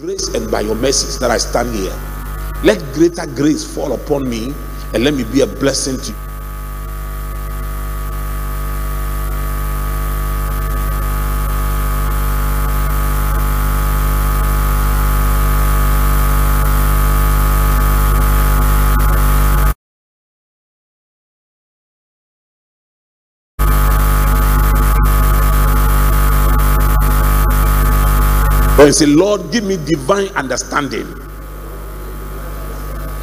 grace and by your mercies that I stand here. Let greater grace fall upon me and let me be a blessing to you. But you say, Lord, give me divine understanding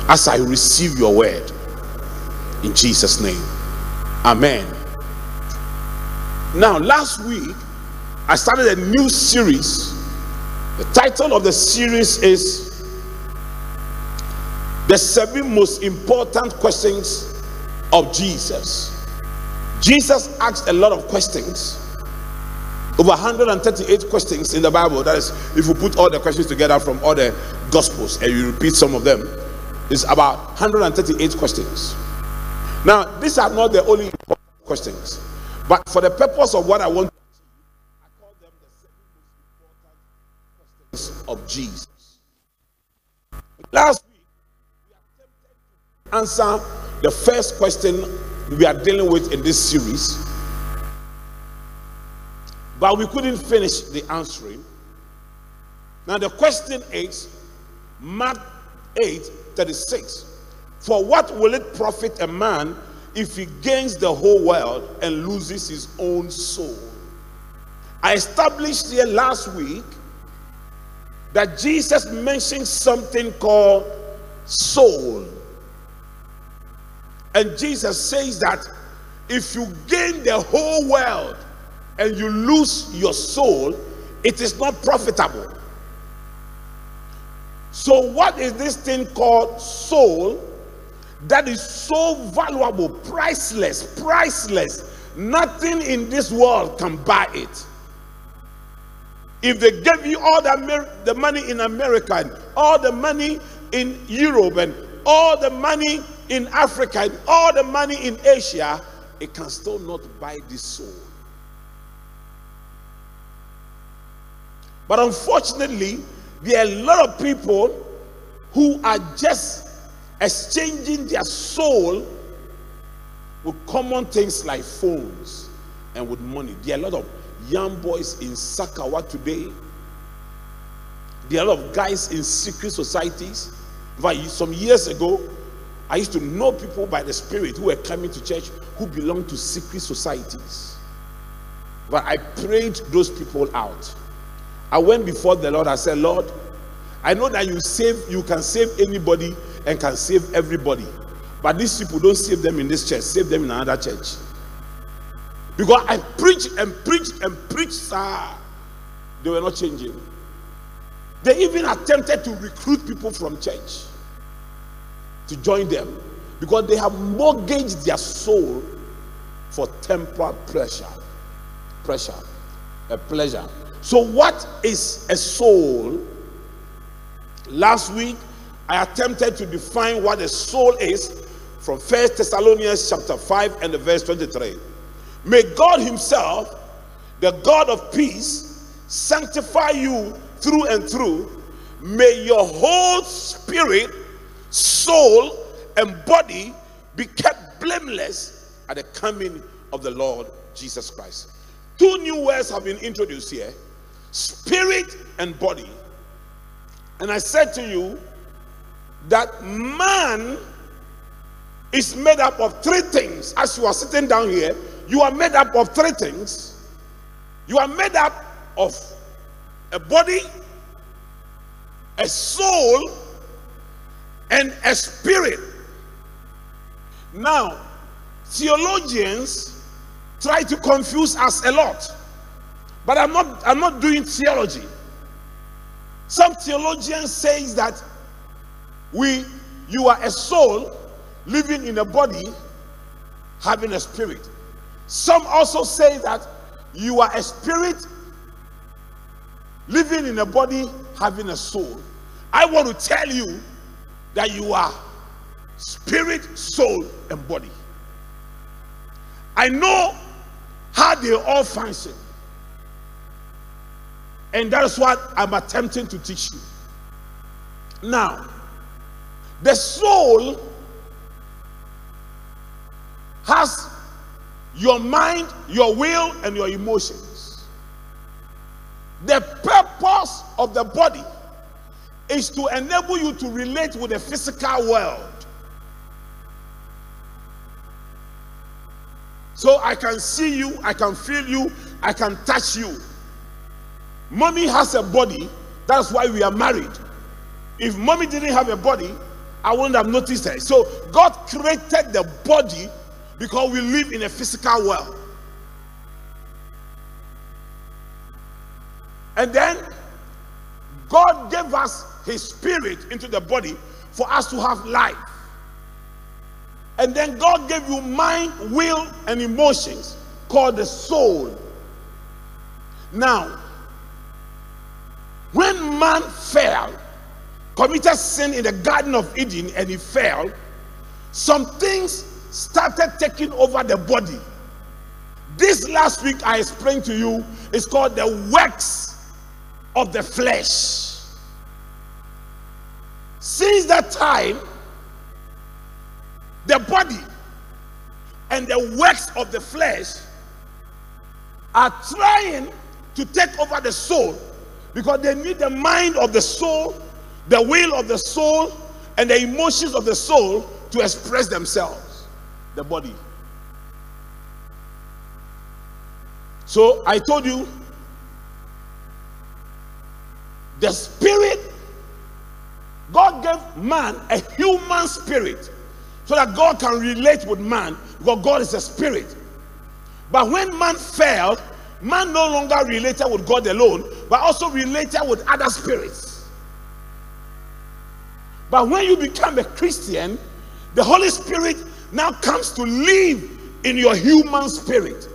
as I receive your word, in Jesus' name. Amen. Now, last week I started a new series. The title of the series is The 7 Most Important Questions of Jesus. Jesus asked a lot of questions. Over 138 questions in the Bible. That is, if you put all the questions together from all the Gospels and you repeat some of them, it's about 138 questions. Now, these are not the only questions, but for the purpose of what I want to do, I call them the 7 most important questions of Jesus. Last week, we attempted to answer the first question we are dealing with in this series, but we couldn't finish the answering. Now the question is Mark 8:36. For what will it profit a man if he gains the whole world and loses his own soul? I established here last week that Jesus mentioned something called soul. And Jesus says that if you gain the whole world and you lose your soul, it is not profitable. So what is this thing called soul that is so valuable, priceless, priceless? Nothing in this world can buy it. If they gave you all the money in America and all the money in Europe and all the money in Africa and all the money in Asia, it can still not buy this soul. But unfortunately, there are a lot of people who are just exchanging their soul with common things like phones and with money. There are a lot of young boys in Sakawa today. There are a lot of guys in secret societies. But some years ago, I used to know people by the Spirit who were coming to church who belonged to secret societies. But I prayed those people out. I went before the Lord. I said, Lord, I know that you can save anybody and can save everybody. But these people, don't save them in this church, save them in another church. Because I preached and preached and preached, sir. They were not changing. They even attempted to recruit people from church to join them because they have mortgaged their soul for temporal pleasure. So what is a soul? Last week, I attempted to define what a soul is from 1 Thessalonians 5:23. May God himself, the God of peace, sanctify you through and through. May your whole spirit, soul, and body be kept blameless at the coming of the Lord Jesus Christ. Two new words have been introduced here: spirit and body. And I said to you that man is made up of 3 things. As you are sitting down here, you are made up of 3 things. You are made up of a body, a soul, and a spirit. Now, theologians try to confuse us a lot. But I'm not doing theology. Some theologians say that you are a soul living in a body, having a spirit. Some also say that you are a spirit living in a body, having a soul. I want to tell you that you are spirit, soul, and body. I know how they all function. And that's what I'm attempting to teach you. Now, the soul has your mind, your will, and your emotions. The purpose of the body is to enable you to relate with the physical world. So I can see you, I can feel you, I can touch you. Mommy has a body, that's why we are married. If mommy didn't have a body, I wouldn't have noticed her. So God created the body because we live in a physical world. And then God gave us his spirit into the body for us to have life. And then God gave you mind, will, and emotions called the soul. Now, when man fell, committed sin in the Garden of Eden, and he fell, some things started taking over the body. This last week I explained to you, it's called the works of the flesh. Since that time, the body and the works of the flesh are trying to take over the soul, because they need the mind of the soul, the will of the soul, and the emotions of the soul to express themselves, the body. So I told you, the spirit, God gave man a human spirit, so that God can relate with man, because God is a spirit. But when man fell, man no longer related with God alone, but also related with other spirits. But when you become a Christian, the Holy Spirit now comes to live in your human spirit.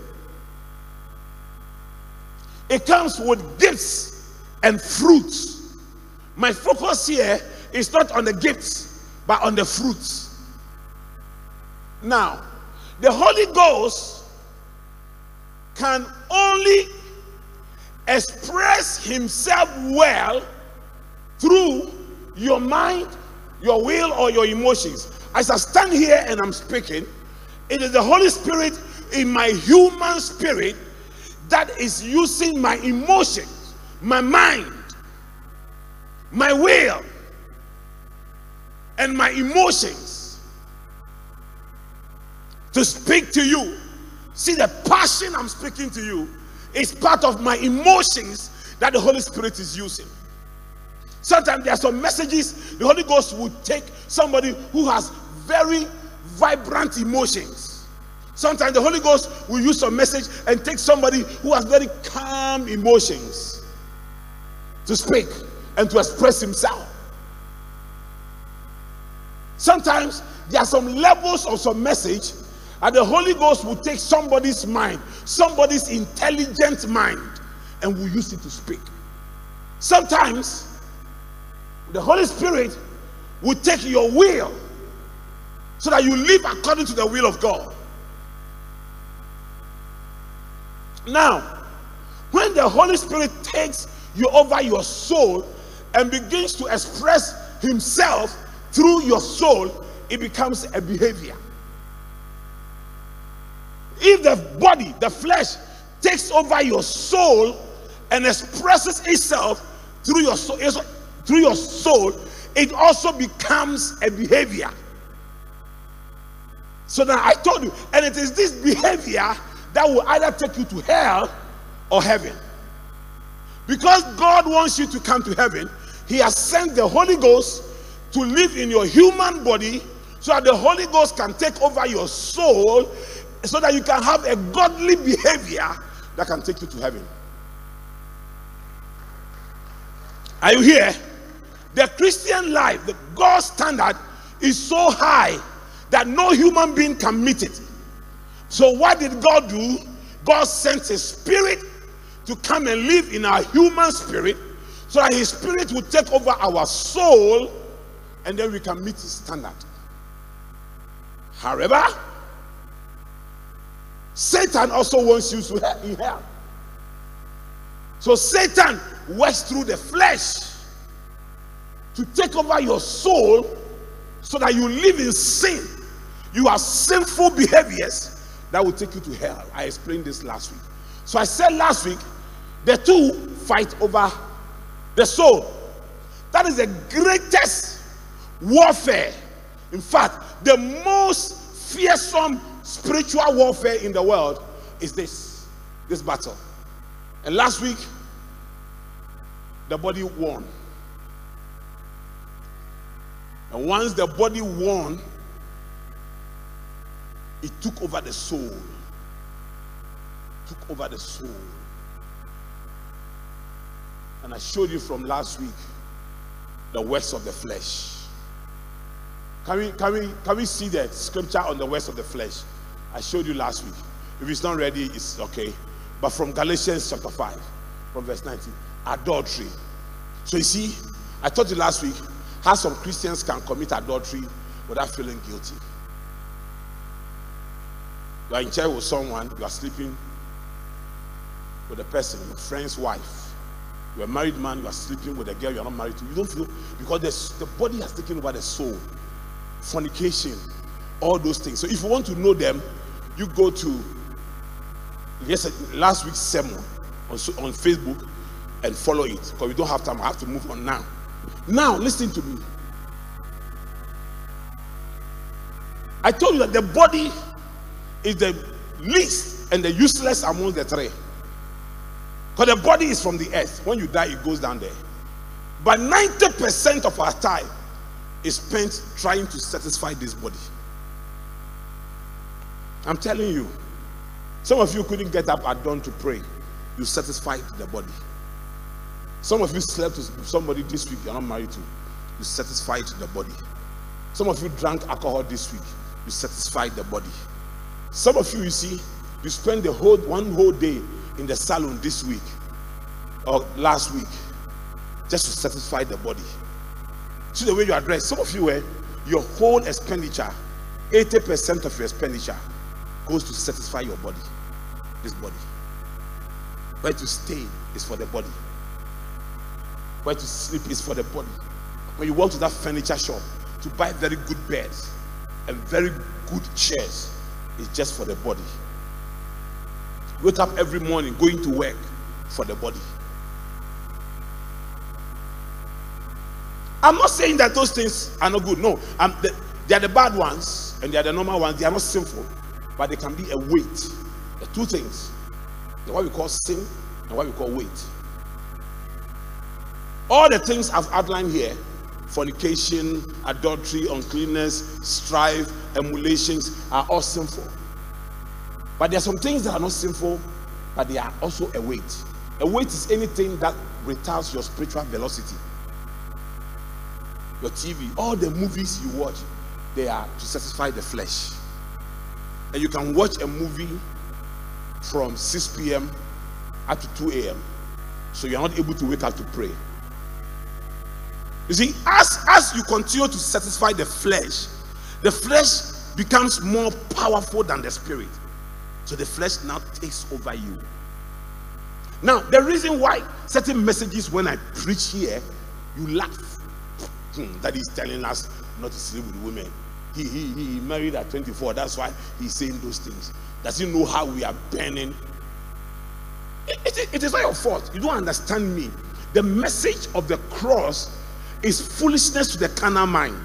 It comes with gifts and fruits. My focus here is not on the gifts, but on the fruits. Now, the Holy Ghost can only express himself well through your mind, your will, or your emotions. As I stand here and I'm speaking, it is the Holy Spirit in my human spirit that is using my emotions, my mind, my will, and my emotions to speak to you. See, the passion I'm speaking to you is part of my emotions that the Holy Spirit is using. Sometimes there are some messages the Holy Ghost would take somebody who has very vibrant emotions. Sometimes the Holy Ghost will use some message and take somebody who has very calm emotions to speak and to express himself. Sometimes there are some levels of some message, and the Holy Ghost will take somebody's mind, somebody's intelligent mind, and will use it to speak. Sometimes the Holy Spirit will take your will so that you live according to the will of God. Now, when the Holy Spirit takes you over your soul and begins to express himself through your soul, it becomes a behavior. If the body, the flesh, takes over your soul and expresses itself through your soul, it also becomes a behavior. So now I told you, and it is this behavior that will either take you to hell or heaven. Because God wants you to come to heaven, he has sent the Holy Ghost to live in your human body, so that the Holy Ghost can take over your soul, so that you can have a godly behavior that can take you to heaven. Are you here? The Christian life, the God standard, is so high that no human being can meet it. So what did God do? God sent his spirit to come and live in our human spirit, so that his spirit will take over our soul, and then we can meet his standard. However, Satan also wants you to be in hell. So Satan works through the flesh to take over your soul so that you live in sin. You have sinful behaviors that will take you to hell. I explained this last week. So I said last week, the two fight over the soul. That is the greatest warfare. In fact, the most fearsome spiritual warfare in the world is this battle. And last week, the body won. And once the body won, it took over the soul. Took over the soul. And I showed you from last week the works of the flesh. Can we see the scripture on the works of the flesh? I showed you last week. If it's not ready, it's okay. But from Galatians chapter 5, from verse 19, adultery. So you see, I taught you last week how some Christians can commit adultery without feeling guilty. You are in church with someone, you are sleeping with a person, your friend's wife. You're a married man, you are sleeping with a girl you're not married to. You don't feel, because the body has taken over the soul. Fornication, all those things. So if you want to know them, you go to last week's sermon on Facebook and follow it, because we don't have time. I have to move on now. Now, listen to me. I told you that the body is the least and the useless among the three. Because the body is from the earth. When you die, it goes down there. But 90% of our time is spent trying to satisfy this body. I'm telling you, some of you couldn't get up at dawn to pray. You satisfied the body. Some of you slept with somebody this week you're not married to. You satisfied the body. Some of you drank alcohol this week. You satisfied the body. Some of you, you see, you spend the one whole day in the salon this week or last week just to satisfy the body. See the way you are dressed. Some of you wear your whole expenditure, 80% of your expenditure goes to satisfy your body. This body, where to stay is for the body, where to sleep is for the body. When you walk to that furniture shop to buy very good beds and very good chairs, is just for the body. Wake up every morning, going to work, for the body. I'm not saying that those things are not good. No, they are the bad ones and they are the normal ones. They are not sinful, but they can be a weight. The two things, what we call sin and what we call weight. All the things I've outlined here, fornication, adultery, uncleanness, strife, emulations, are all sinful. But there are some things that are not sinful, but they are also a weight. A weight is anything that retards your spiritual velocity. Your TV, all the movies you watch, they are to satisfy the flesh. And you can watch a movie from 6 p.m. up to 2 a.m. So you are not able to wake up to pray. You see, as you continue to satisfy the flesh becomes more powerful than the spirit. So the flesh now takes over you. Now, the reason why certain messages when I preach here, you laugh. That is telling us not to sleep with women. He married at 24. That's why he's saying those things. Does he know how we are burning? It is not your fault. You don't understand me. The message of the cross is foolishness to the carnal mind.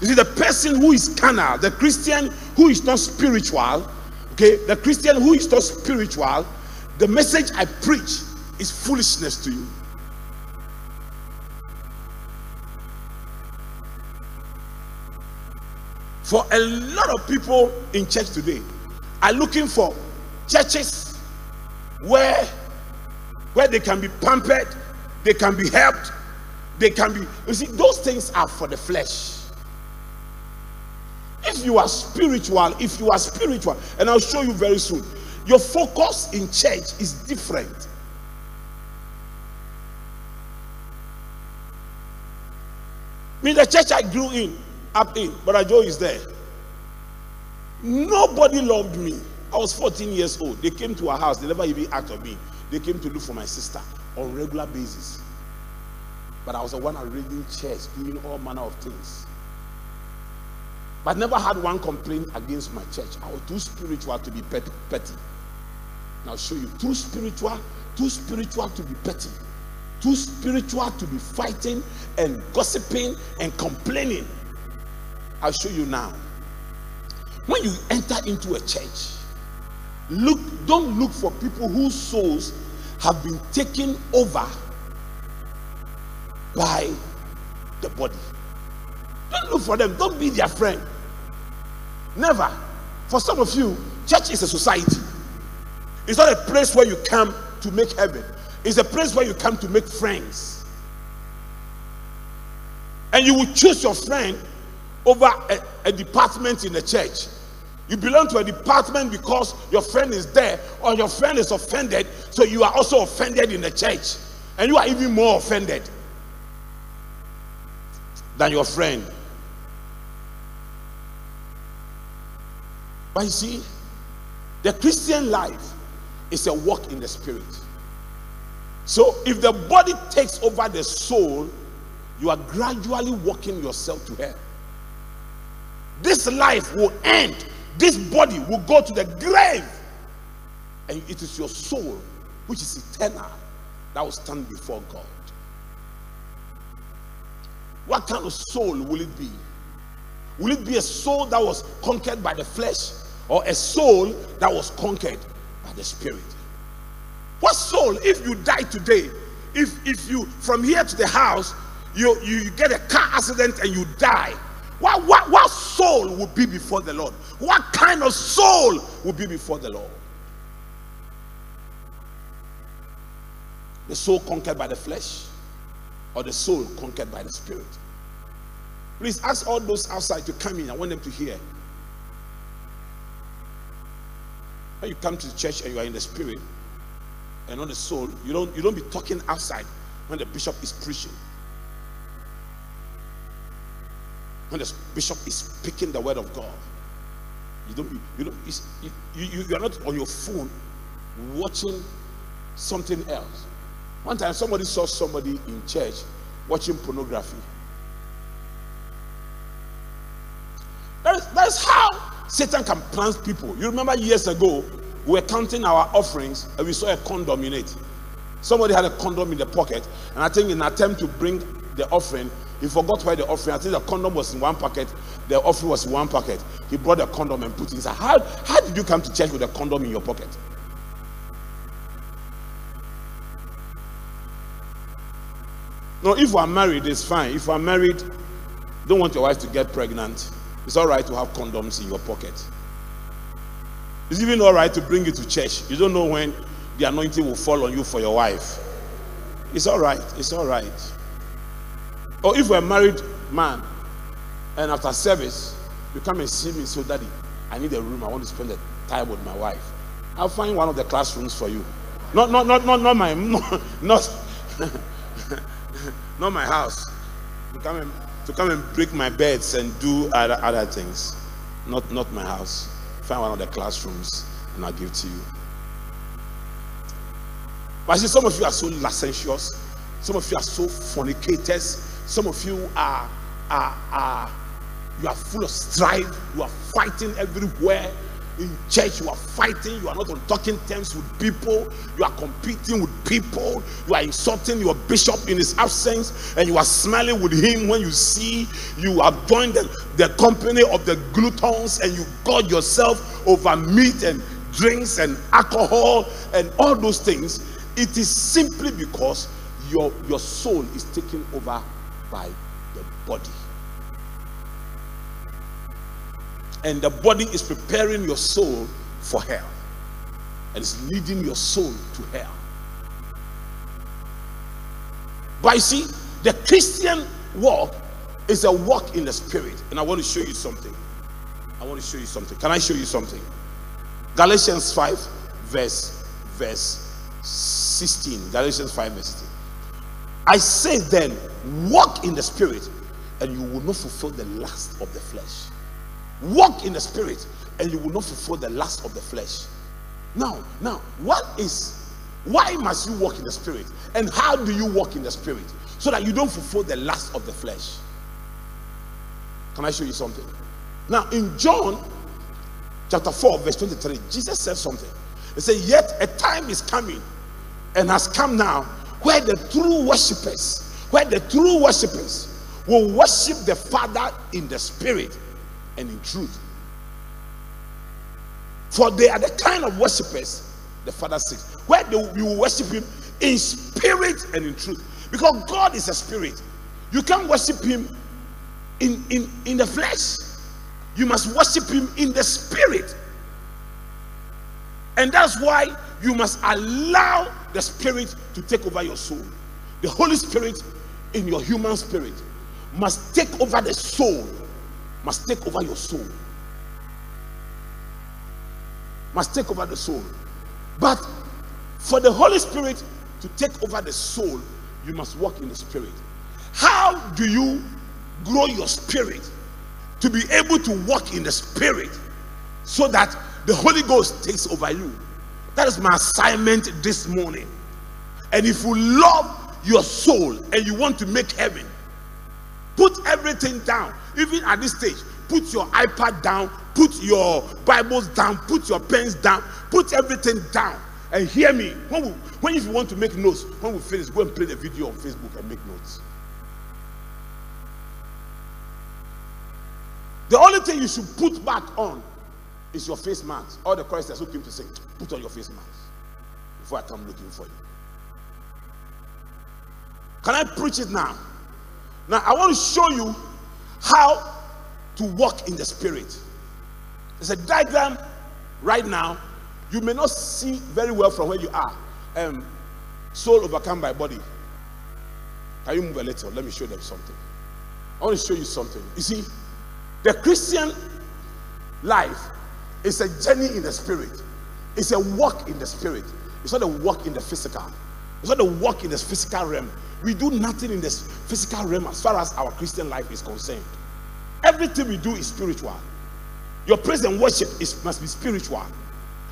You see, the person who is carnal, the Christian who is not spiritual, okay, the Christian who is not spiritual, the message I preach is foolishness to you. For a lot of people in church today are looking for churches where they can be pampered, they can be helped, they can be, you see, those things are for the flesh. If you are spiritual, and I'll show you very soon, your focus in church is different. I mean, the church I grew up in, Brother Joe is there. Nobody loved me. I was 14 years old. They came to our house. They never even asked of me. They came to look for my sister on a regular basis. But I was the one arranging chairs, doing all manner of things. But never had one complaint against my church. I was too spiritual to be petty. Now I'll show you. Too spiritual to be petty. Too spiritual to be fighting and gossiping and complaining. I'll show you now. When you enter into a church, don't look for people whose souls have been taken over by the body. Don't look for them. Don't be their friend. Never. For some of you, church is a society. It's not a place where you come to make heaven. It's a place where you come to make friends. And you will choose your friend over a department in the church. You belong to a department because your friend is there, or your friend is offended, so you are also offended in the church. And you are even more offended than your friend. But you see, the Christian life is a walk in the spirit. So if the body takes over the soul, you are gradually walking yourself to hell. This life will end. This body will go to the grave. And it is your soul, which is eternal, that will stand before God. What kind of soul will it be? Will it be a soul that was conquered by the flesh, or a soul that was conquered by the spirit? What soul, if you die today, if you, from here to the house, you get a car accident and you die, what soul will be before the Lord? What kind of soul will be before the Lord? The soul conquered by the flesh, or the soul conquered by the spirit? Please ask all those outside to come in. I want them to hear. When you come to the church and you are in the spirit and on the soul, you don't be talking outside when the bishop is preaching. When the bishop is speaking the word of God, you are not on your phone watching something else. One time somebody saw somebody in church watching pornography. That's how Satan can plant people. You remember years ago, we were counting our offerings and we saw a condom in it. Somebody had a condom in the pocket, and I think in an attempt to bring the offering, he forgot where the offering. I think the condom was in one pocket, the offering was in one pocket. He brought the condom and put it inside. How did you come to church with a condom in your pocket? No, if we are married, it's fine. If we are married, don't want your wife to get pregnant, it's all right to have condoms in your pocket. It's even all right to bring it to church. You don't know when the anointing will fall on you for your wife. It's all right. It's all right. Or if we're a married man, and after service, you come and see me, so daddy, I need a room. I want to spend the time with my wife. I'll find one of the classrooms for you. Not my house. To come and break my beds and do other things. Not my house. Find one of the classrooms and I'll give to you. But I see some of you are so licentious. Some of you are so fornicators. Some of you are full of strife. You are fighting everywhere. In church, you are fighting. You are not on talking terms with people. You are competing with people. You are insulting your bishop in his absence, and you are smiling with him when you see. You have joined the company of the gluttons, and you guard yourself over meat and drinks and alcohol and all those things. It is simply because your soul is taken over by the body, and the body is preparing your soul for hell, and it's leading your soul to hell. But you see, the Christian walk is a walk in the spirit, and I want to show you something. Can I show you something? Galatians 5 verse 16. I say then, walk in the spirit, and you will not fulfill the lust of the flesh. Walk in the spirit, and you will not fulfill the lust of the flesh. Now, why must you walk in the spirit? And how do you walk in the spirit? so that you don't fulfill the lust of the flesh. Can I show you something? Now in John chapter 4 verse 23, Jesus said something. He said, yet a time is coming and has come now where the true worshippers, will worship the Father in the spirit and in truth. For they are the kind of worshippers the Father seeks, where you will worship him in spirit and in truth. Because God is a spirit. You can't worship him in the flesh. You must worship him in the spirit. And that's why you must allow the spirit to take over your soul. The Holy Spirit in your human spirit must take over the soul, must take over your soul, must take over the soul. But for the Holy Spirit to take over the soul, you must walk in the spirit. How do you grow your spirit to be able to walk in the spirit so that the Holy Ghost takes over you? That is my assignment this morning. And if you love your soul and you want to make heaven, put everything down. Even at this stage, put your iPad down, put your Bibles down, put your pens down, put everything down. And hear me, when if you want to make notes, when we finish, go and play the video on Facebook and make notes. The only thing you should put back on is your face mask. All the choristers who came to sing, put on your face mask before I come looking for you. Can I preach it now? Now I want to show you how to walk in the spirit. There's a diagram right now. You may not see very well from where you are. Soul overcome by body. Can you move a little? Let me show them something. I want to show you something. You see, the Christian life is a journey in the spirit. It's a walk in the spirit. It's not a walk in the physical. It's not a walk in the physical realm. We do nothing in the physical realm as far as our Christian life is concerned. Everything we do is spiritual. Your praise and worship must be spiritual.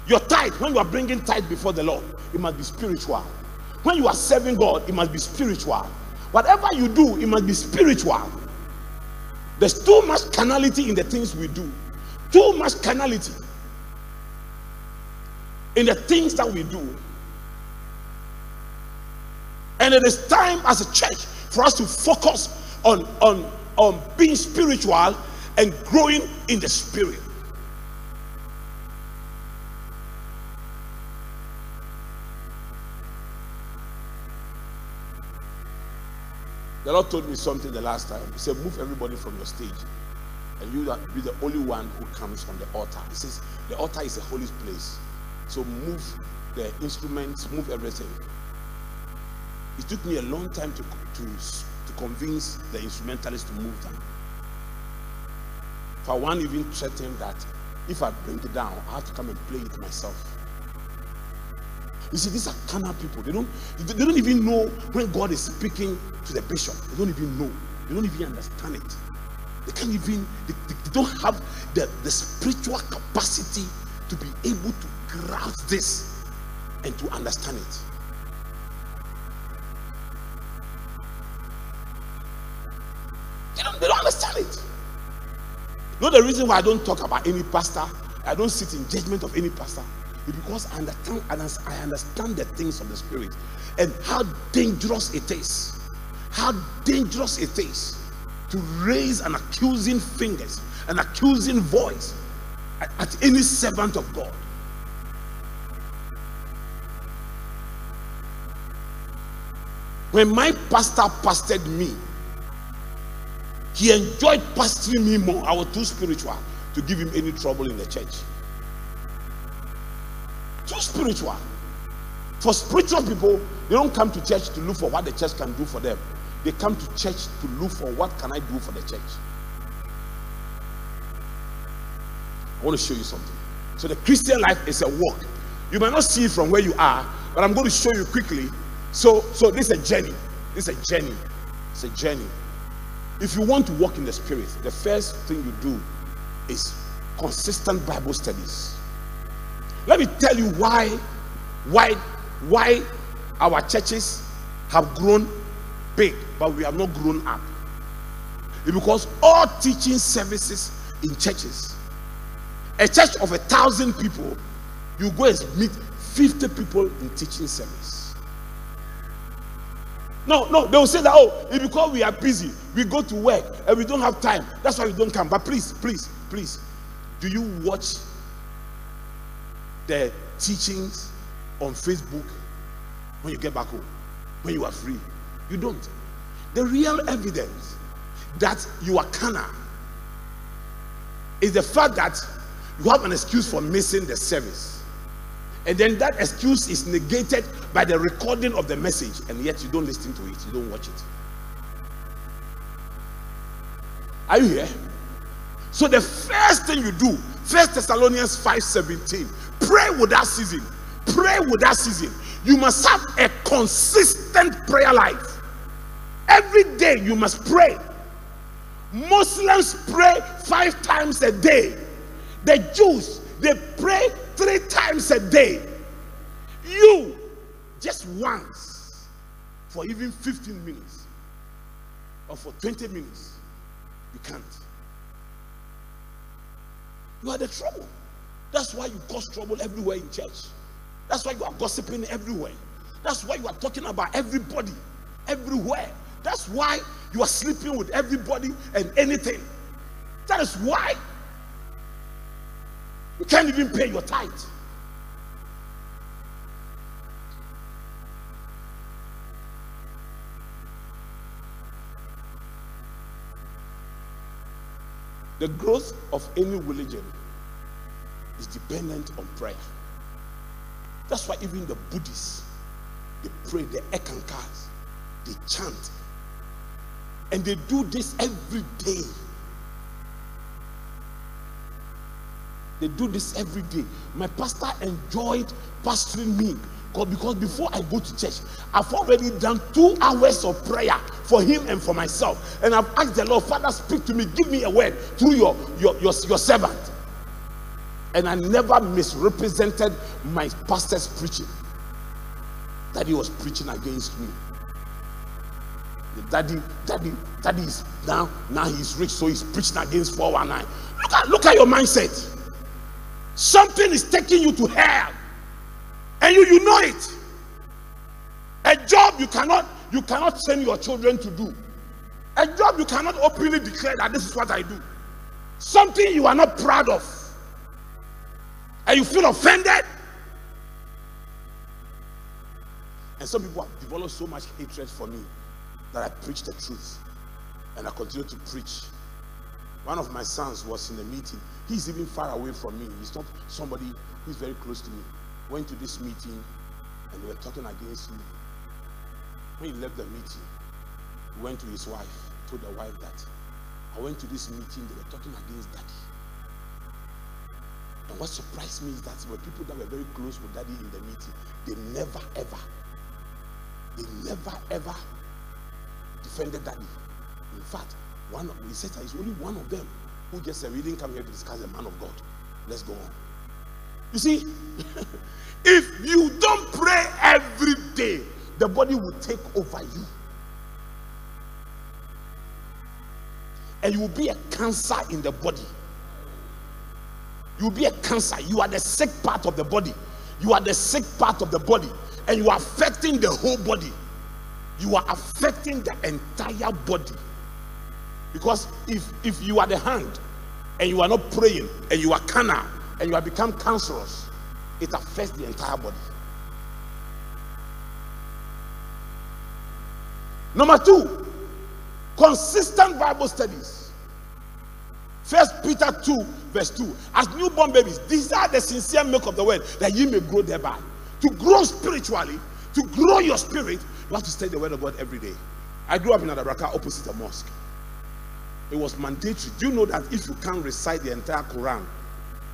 Your tithe, when you are bringing tithe before the Lord, it must be spiritual. When you are serving God, it must be spiritual. Whatever you do, it must be spiritual. There's too much carnality in the things we do. Too much carnality in the things that we do. And it is time as a church for us to focus on being spiritual and growing in the spirit. The Lord told me something the last time. He said, move everybody from your stage, and you will be the only one who comes on the altar. He says the altar is a holy place, so move the instruments, move everything. It took me a long time to convince the instrumentalists to move them. For one even threatened that if I bring it down, I have to come and play it myself. You see, these are carnal people. They don't even know when God is speaking to the bishop. They don't even know. They don't even understand it. They can't even, they don't have the spiritual capacity to be able to grasp this and to understand it. They don't understand it. You know the reason why I don't talk about any pastor, I don't sit in judgment of any pastor, is because I understand the things of the spirit and how dangerous it is. How dangerous it is to raise an accusing finger, an accusing voice at any servant of God. When my pastor pastored me, he enjoyed pastoring me more. I was too spiritual to give him any trouble in the church. Too spiritual. For spiritual people, they don't come to church to look for what the church can do for them. They come to church to look for what can I do for the church. I want to show you something. So the Christian life is a walk. You might not see it from where you are, but I'm going to show you quickly. So this is a journey. This is a journey. It's a journey. If you want to walk in the spirit, the first thing you do is consistent Bible studies. Let me tell you why our churches have grown big, but we have not grown up. It's because all teaching services in churches, a church of 1,000 people, you go and meet 50 people in teaching service. No, they will say that, oh, it's because we are busy, we go to work and we don't have time, that's why we don't come. But please, do you watch the teachings on Facebook when you get back home, when you are free? You don't. The real evidence that you are carnal is the fact that you have an excuse for missing the service, and then that excuse is negated by the recording of the message, and yet you don't listen to it, you don't watch it. Are you here? So the first thing you do, 1 Thessalonians 5:17, pray without ceasing. Pray without ceasing. You must have a consistent prayer life. Every day you must pray. Muslims pray 5 times a day. The Jews, they pray 3 times a day. You, just once, for even 15 minutes or for 20 minutes, you can't. You are the trouble. That's why you cause trouble everywhere in church. That's why you are gossiping everywhere. That's why you are talking about everybody everywhere. That's why you are sleeping with everybody and anything. That is why you can't even pay your tithe. The growth of any religion is dependent on prayer. That's why even the Buddhists, they pray, the Ekankars, they chant, and they do this every day. They do this every day. My pastor enjoyed pastoring me because before I go to church, I've already done 2 hours of prayer for him and for myself, and I've asked the Lord, Father, speak to me, give me a word through your servant. And I never misrepresented my pastor's preaching, that he was preaching against me. The daddy is now he's rich, so he's preaching against 419. Look at your mindset. Something is taking you to hell, and you know it. A job you cannot send your children to do. A job you cannot openly declare that this is what I do. Something you are not proud of, and you feel offended. And some people have developed so much hatred for me that I preach the truth, and I continue to preach. One of my sons was in a meeting. He's even far away from me. He's not somebody who's very close to me. Went to this meeting and they were talking against me. When he left the meeting, he went to his wife, told the wife that I went to this meeting, they were talking against Daddy. And what surprised me is that there were people that were very close with Daddy in the meeting. They never ever defended Daddy. In fact, he said that it's only one of them who just said, we didn't come here to discuss the man of God. Let's go on. You see, if you don't pray every day, the body will take over you. And you will be a cancer in the body. You will be a cancer. You are the sick part of the body. You are the sick part of the body. And you are affecting the whole body. You are affecting the entire body. Because if you are the hand and you are not praying and you are carnal and you have become cancerous, it affects the entire body. Number 2, consistent Bible studies. 1 Peter 2:2, as newborn babies, desire the sincere milk of the word, that ye may grow thereby. To grow spiritually, to grow your spirit, you have to study the word of God every day. I grew up in Adabraka, opposite a mosque. It was mandatory. Do you know that if you can't recite the entire Quran,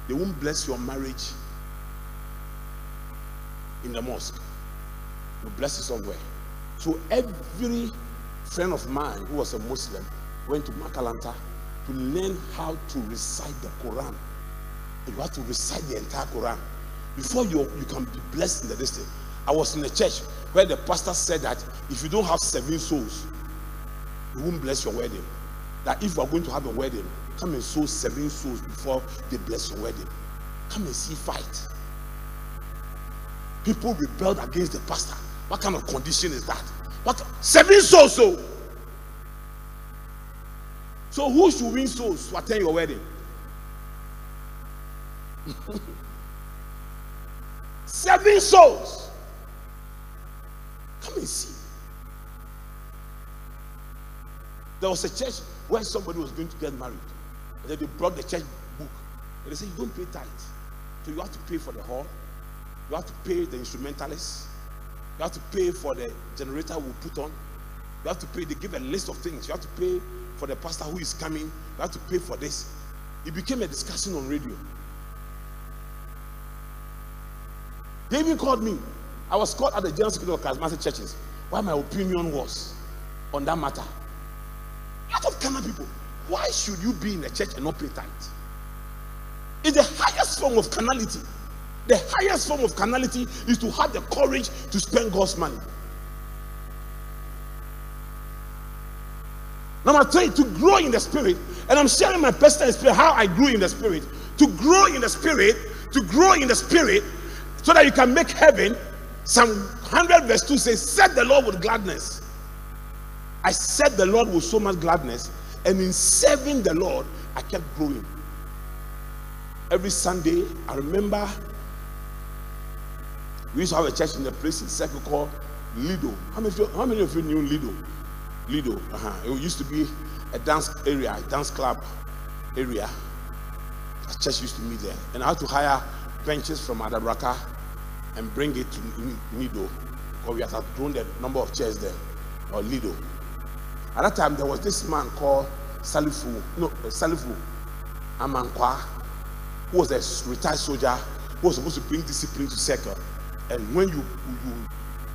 they won't bless your marriage in the mosque? You bless it somewhere. So every friend of mine who was a Muslim went to Makalanta to learn how to recite the Quran. You have to recite the entire Quran before you can be blessed in the distance. I was in a church where the pastor said that if you don't have 7 souls, you won't bless your wedding. That if you are going to have a wedding, come and sow 7 souls before they bless your wedding. Come and see fight. People rebelled against the pastor. What kind of condition is that? What 7 souls? So who should win souls to attend your wedding? 7 souls. Come and see. There was a church where somebody was going to get married, and then they brought the church book and they said, you don't pay tithe, so you have to pay for the hall, you have to pay the instrumentalists, you have to pay for the generator we'll put on, you have to pay. They give a list of things. You have to pay for the pastor who is coming, you have to pay for this. It became a discussion on radio. They even called me. I was called at the General Secretary of Charismatic Churches. Why my opinion was on that matter. Out of Ghana people, why should you be in a church and not pay tithe? It's the highest form of carnality. The highest form of carnality is to have the courage to spend God's money. Number 3, to grow in the spirit. And I'm sharing my personal experience, how I grew in the spirit. To grow in the spirit, to grow in the spirit, so that you can make heaven. Psalm 100 verse 2 says, serve the Lord with gladness. I served the Lord with so much gladness, and in serving the Lord, I kept growing. Every Sunday, I remember we used to have a church in the place in Circle called Lido. How many of you knew Lido? Lido. It used to be a dance area, a dance club area. A church used to meet there, and I had to hire benches from Adabraka and bring it to Lido because we had outgrown the number of chairs there, or Lido. At that time, there was this man called Salifu Amankwa, who was a retired soldier who was supposed to bring discipline to Circle. And when you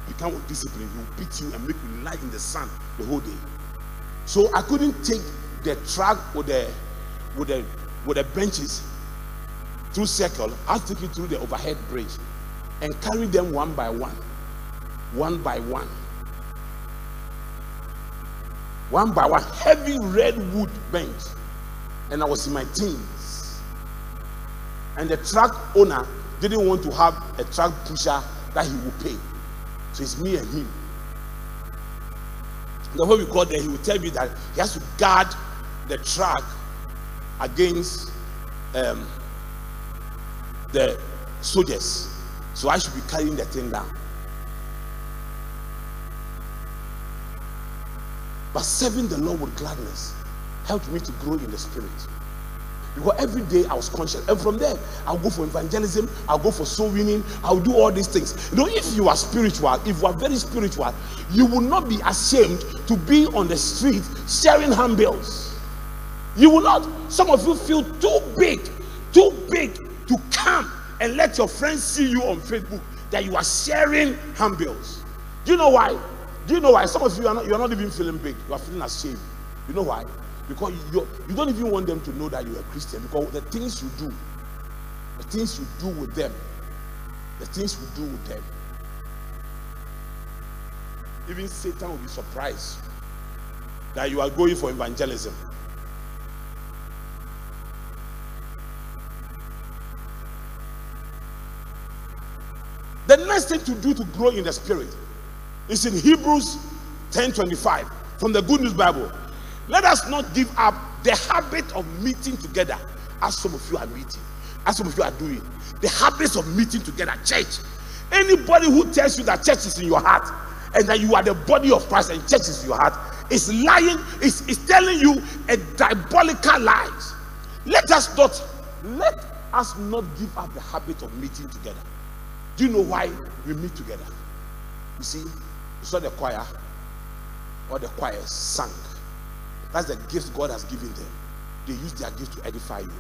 become disciplined, he will beat you and make you lie in the sun the whole day. So I couldn't take the track with the benches through Circle. I took it through the overhead bridge and carry them one by one, one by one. One by one, heavy red wood bench, and I was in my teens. And the track owner didn't want to have a track pusher that he would pay, so it's me and him. The way we got there, he would tell me that he has to guard the track against the soldiers, so I should be carrying the thing down. But serving the Lord with gladness helped me to grow in the spirit. Because every day I was conscious. And from there, I'll go for evangelism, I'll go for soul winning, I'll do all these things. You know, if you are spiritual, if you are very spiritual, you will not be ashamed to be on the street sharing handbills. You will not. Some of you feel too big to come and let your friends see you on Facebook that you are sharing handbills. Do you know why? Do you know why? Some of you are not even feeling big. You are feeling ashamed. You know why? Because you don't even want them to know that you are a Christian. Because the things you do with them, even Satan will be surprised that you are going for evangelism. The next thing to do to grow in the spirit, it's in Hebrews 10:25 from the Good News Bible. Let us not give up the habit of meeting together, as some of you are meeting, as some of you are doing. The habits of meeting together, church. Anybody who tells you that church is in your heart and that you are the body of Christ and church is in your heart is lying, is telling you a diabolical lie. Let us not give up the habit of meeting together. Do you know why we meet together? You see, you saw the choir, or the choir sang. That's the gift God has given them. They use their gift to edify you.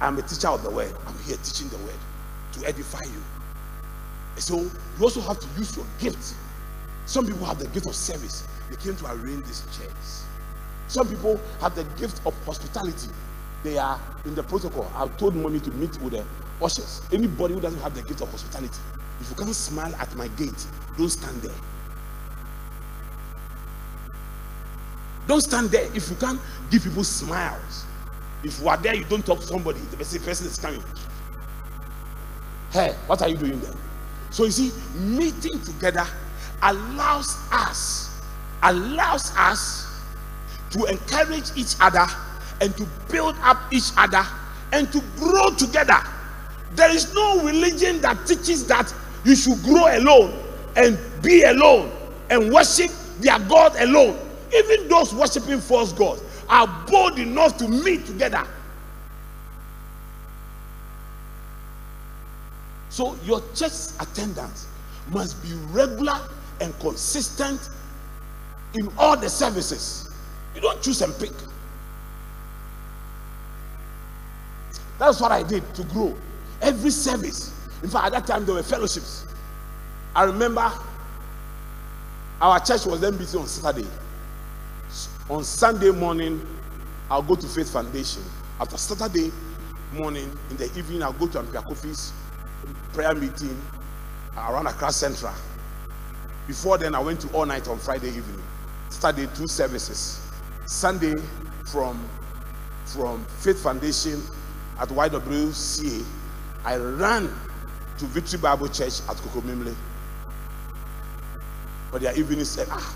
I'm a teacher of the word. I'm here teaching the word to edify you. And so you also have to use your gift. Some people have the gift of service. They came to arrange these chairs. Some people have the gift of hospitality. They are in the protocol. I've told mommy to meet with the ushers. Anybody who doesn't have the gift of hospitality, if you can't smile at my gate, Don't stand there. Don't stand there. If you can't give people smiles, if you are there, you don't talk to somebody, the person is coming. Hey, what are you doing there? So you see, meeting together allows us to encourage each other and to build up each other and to grow together. There is no religion that teaches that you should grow alone and be alone and worship their God alone. Even those worshiping false gods are bold enough to meet together. So your church attendance must be regular and consistent in all the services. You don't choose and pick. That's what I did to grow. Every service. In fact, at that time there were fellowships. I remember our church was then busy on Saturday. On Sunday morning, I'll go to Faith Foundation. After Saturday morning, in the evening, I'll go to Ampia Kofi's prayer meeting around Accra Central. Before then, I went to all night on Friday evening. Saturday, two services. Sunday from Faith Foundation at YWCA, I ran to Victory Bible Church at Kokomimle for their evening service.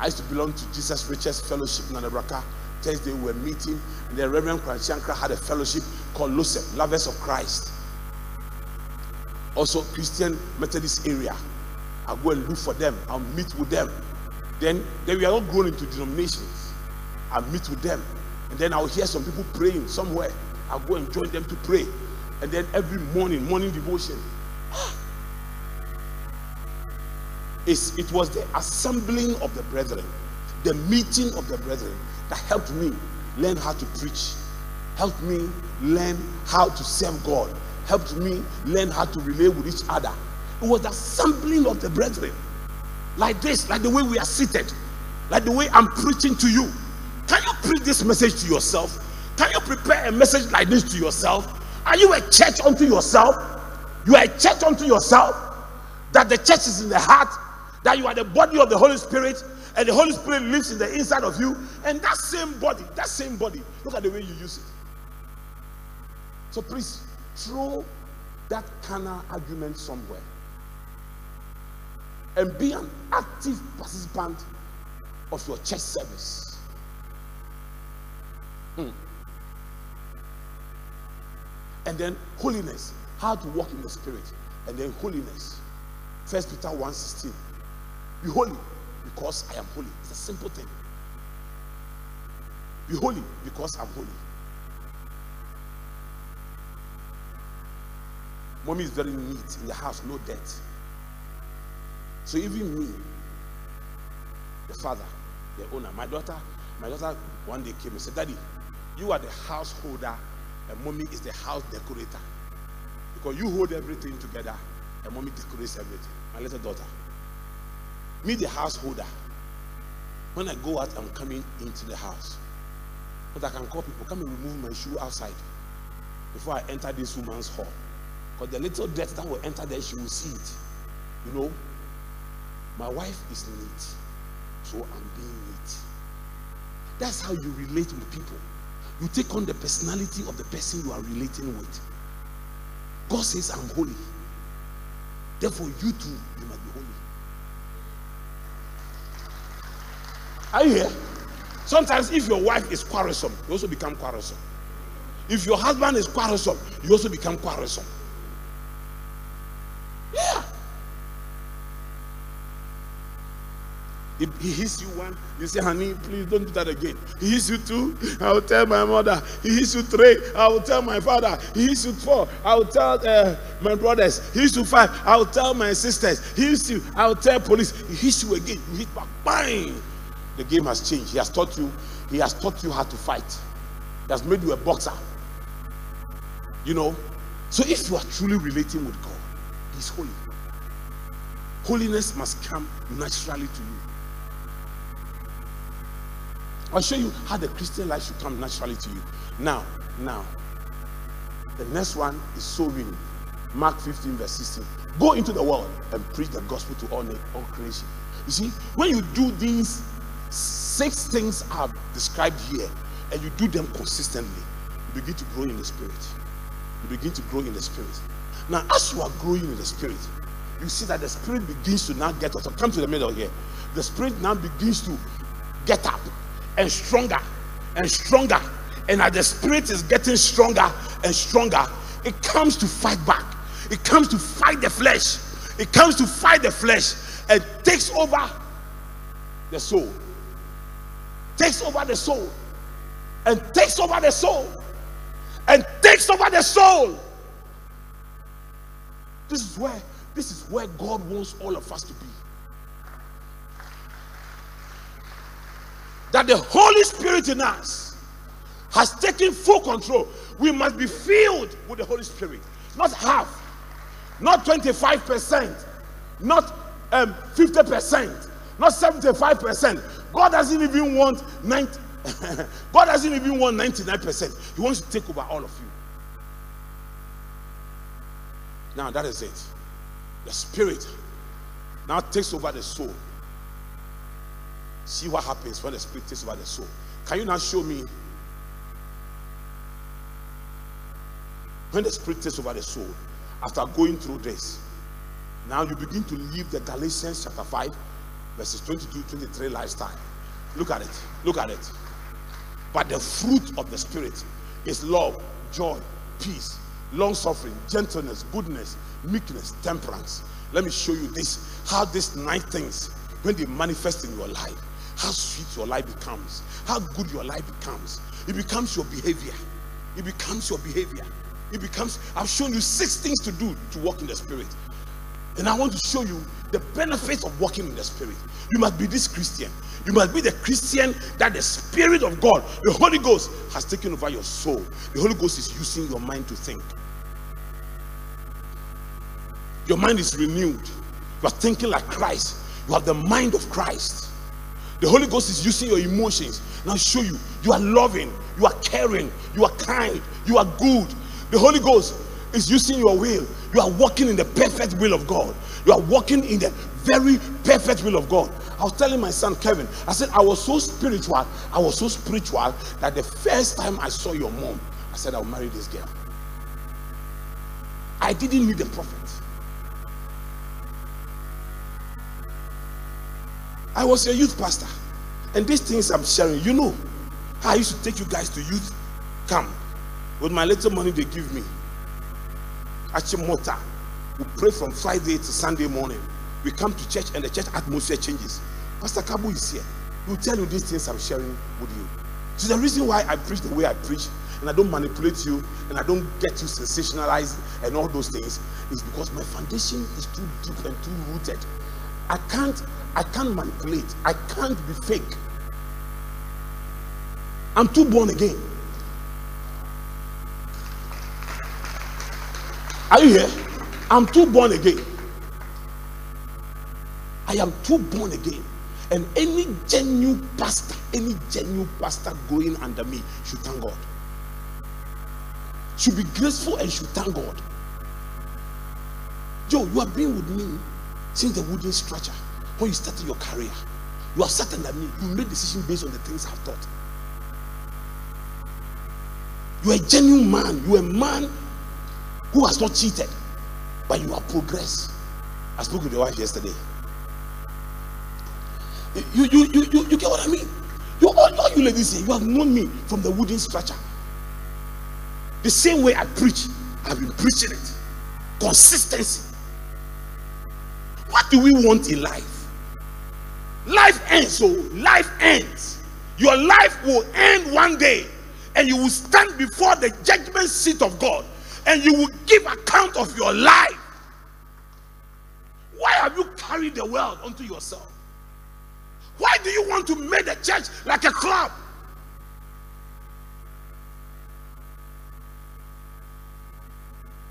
I used to belong to Jesus Richards Fellowship in Nanabraka. Thursday we were meeting, and the Reverend Kranchankra had a fellowship called LOSEP, Lovers of Christ. Also Christian Methodist area. I'll go and look for them. I'll meet with them. Then we are all grown into denominations. I'll meet with them. And then I'll hear some people praying somewhere. I'll go and join them to pray. And then every morning devotion. It was the assembling of the brethren, the meeting of the brethren that helped me learn how to preach, helped me learn how to serve God, helped me learn how to relate with each other. It was the assembling of the brethren. Like this, like the way we are seated, like the way I'm preaching to you. Can you preach this message to yourself? Can you prepare a message like this to yourself? Are you a church unto yourself? You are a church unto yourself? That the church is in the heart, that you are the body of the Holy Spirit, and the Holy Spirit lives in the inside of you, and that same body, look at the way you use it. So please, throw that carnal argument somewhere and be an active participant of your church service. And then holiness, how to walk in the Spirit, and then holiness. 1 Peter 1:16, be holy because I am holy. It's a simple thing. Be holy because I'm holy. Mommy is very neat in the house, no dirt. So even me, the father, the owner, my daughter one day came and said, Daddy, you are the householder and Mommy is the house decorator, because you hold everything together and Mommy decorates everything. My little daughter, me the householder, when I go out, I'm coming into the house, but I can call people, come and remove my shoe outside before I enter this woman's hall, because the little dirt that will enter there, she will see it. You know, my wife is neat, so I'm being neat. That's how you relate with people. You take on the personality of the person you are relating with. God says I'm holy, therefore you too, you must be holy. Are you here? Sometimes if your wife is quarrelsome, you also become quarrelsome. If your husband is quarrelsome, you also become quarrelsome. Yeah. If he hits you one, you say, honey, please don't do that again. He hits you two, I will tell my mother. He hits you three, I will tell my father. He hits you four, I will tell my brothers. He hits you five, I will tell my sisters. He hits you, I will tell police. He hits you again, you hit back, bang. The game has changed. He has taught you how to fight. He has made you a boxer. You know? So if you are truly relating with God, He's holy. Holiness must come naturally to you. I'll show you how the Christian life should come naturally to you. Now, the next one is so winning. Mark 15:16. Go into the world and preach the gospel to all creation. You see, when you do these 6 things are described here, and you do them consistently, you begin to grow in the spirit. You begin to grow in the spirit. Now, as you are growing in the spirit, you see that the spirit begins to now get up. So come to the middle here. The spirit now begins to get up and stronger and stronger. And as the spirit is getting stronger and stronger, it comes to fight back. It comes to fight the flesh. It comes to fight the flesh and takes over the soul. Takes over the soul. And takes over the soul. And takes over the soul. This is where God wants all of us to be. That the Holy Spirit in us has taken full control. We must be filled with the Holy Spirit. Not half. Not 25%. Not 50%. Not 75%. God doesn't even want 90. God doesn't even want 99%. He wants to take over all of you. Now that is it. The spirit now takes over the soul. See what happens when the spirit takes over the soul. Can you now show me when the spirit takes over the soul? After going through this, now you begin to live the Galatians chapter 5 verses 22-23 lifestyle. Look at it. Look at it. But the fruit of the spirit is love, joy, peace, long-suffering, gentleness, goodness, meekness, temperance. Let me show you this, how these 9 things, when they manifest in your life, how sweet your life becomes, how good your life becomes. It becomes your behavior. It becomes your behavior. It becomes, I've shown you 6 things to do to walk in the spirit. And I want to show you the benefits of walking in the spirit. You must be this Christian. You must be the Christian that the Spirit of God, the Holy Ghost, has taken over your soul. The Holy Ghost is using your mind to think. Your mind is renewed. You are thinking like Christ. You have the mind of Christ. The Holy Ghost is using your emotions. Now show you, you are loving, you are caring, you are kind, you are good. The Holy Ghost is using your will. You are walking in the perfect will of God. You are walking in the very perfect will of God. I was telling my son Kevin, I said, I was so spiritual that the first time I saw your mom, I said, I'll marry this girl. I didn't need a prophet. I was a youth pastor, and these things I'm sharing, you know, I used to take you guys to youth camp with my little money they give me. Achimota, we pray from Friday to Sunday morning. We come to church and the church atmosphere changes. Pastor Kabu is here. He'll tell you these things I'm sharing with you. So the reason why I preach the way I preach, and I don't manipulate you, and I don't get you sensationalized and all those things, is because my foundation is too deep and too rooted. I can't manipulate. I can't be fake. I'm too born again. Are you here? I'm too born again. I am too born again. And any genuine pastor going under me should thank God. Should be grateful and should thank God. Joe, you have been with me since the wooden structure. When you started your career, you have sat under me. You made decisions based on the things I've taught. You are a genuine man. You are a man who has not cheated, but you have progressed. I spoke with your wife yesterday. You get what I mean? All you ladies here, you have known me from the wooden structure. The same way I preach, I've been preaching it. Consistency. What do we want in life? Life ends, so life ends. Your life will end one day, and you will stand before the judgment seat of God. And you will give account of your life. Why have you carried the world unto yourself? Why do you want to make the church like a club?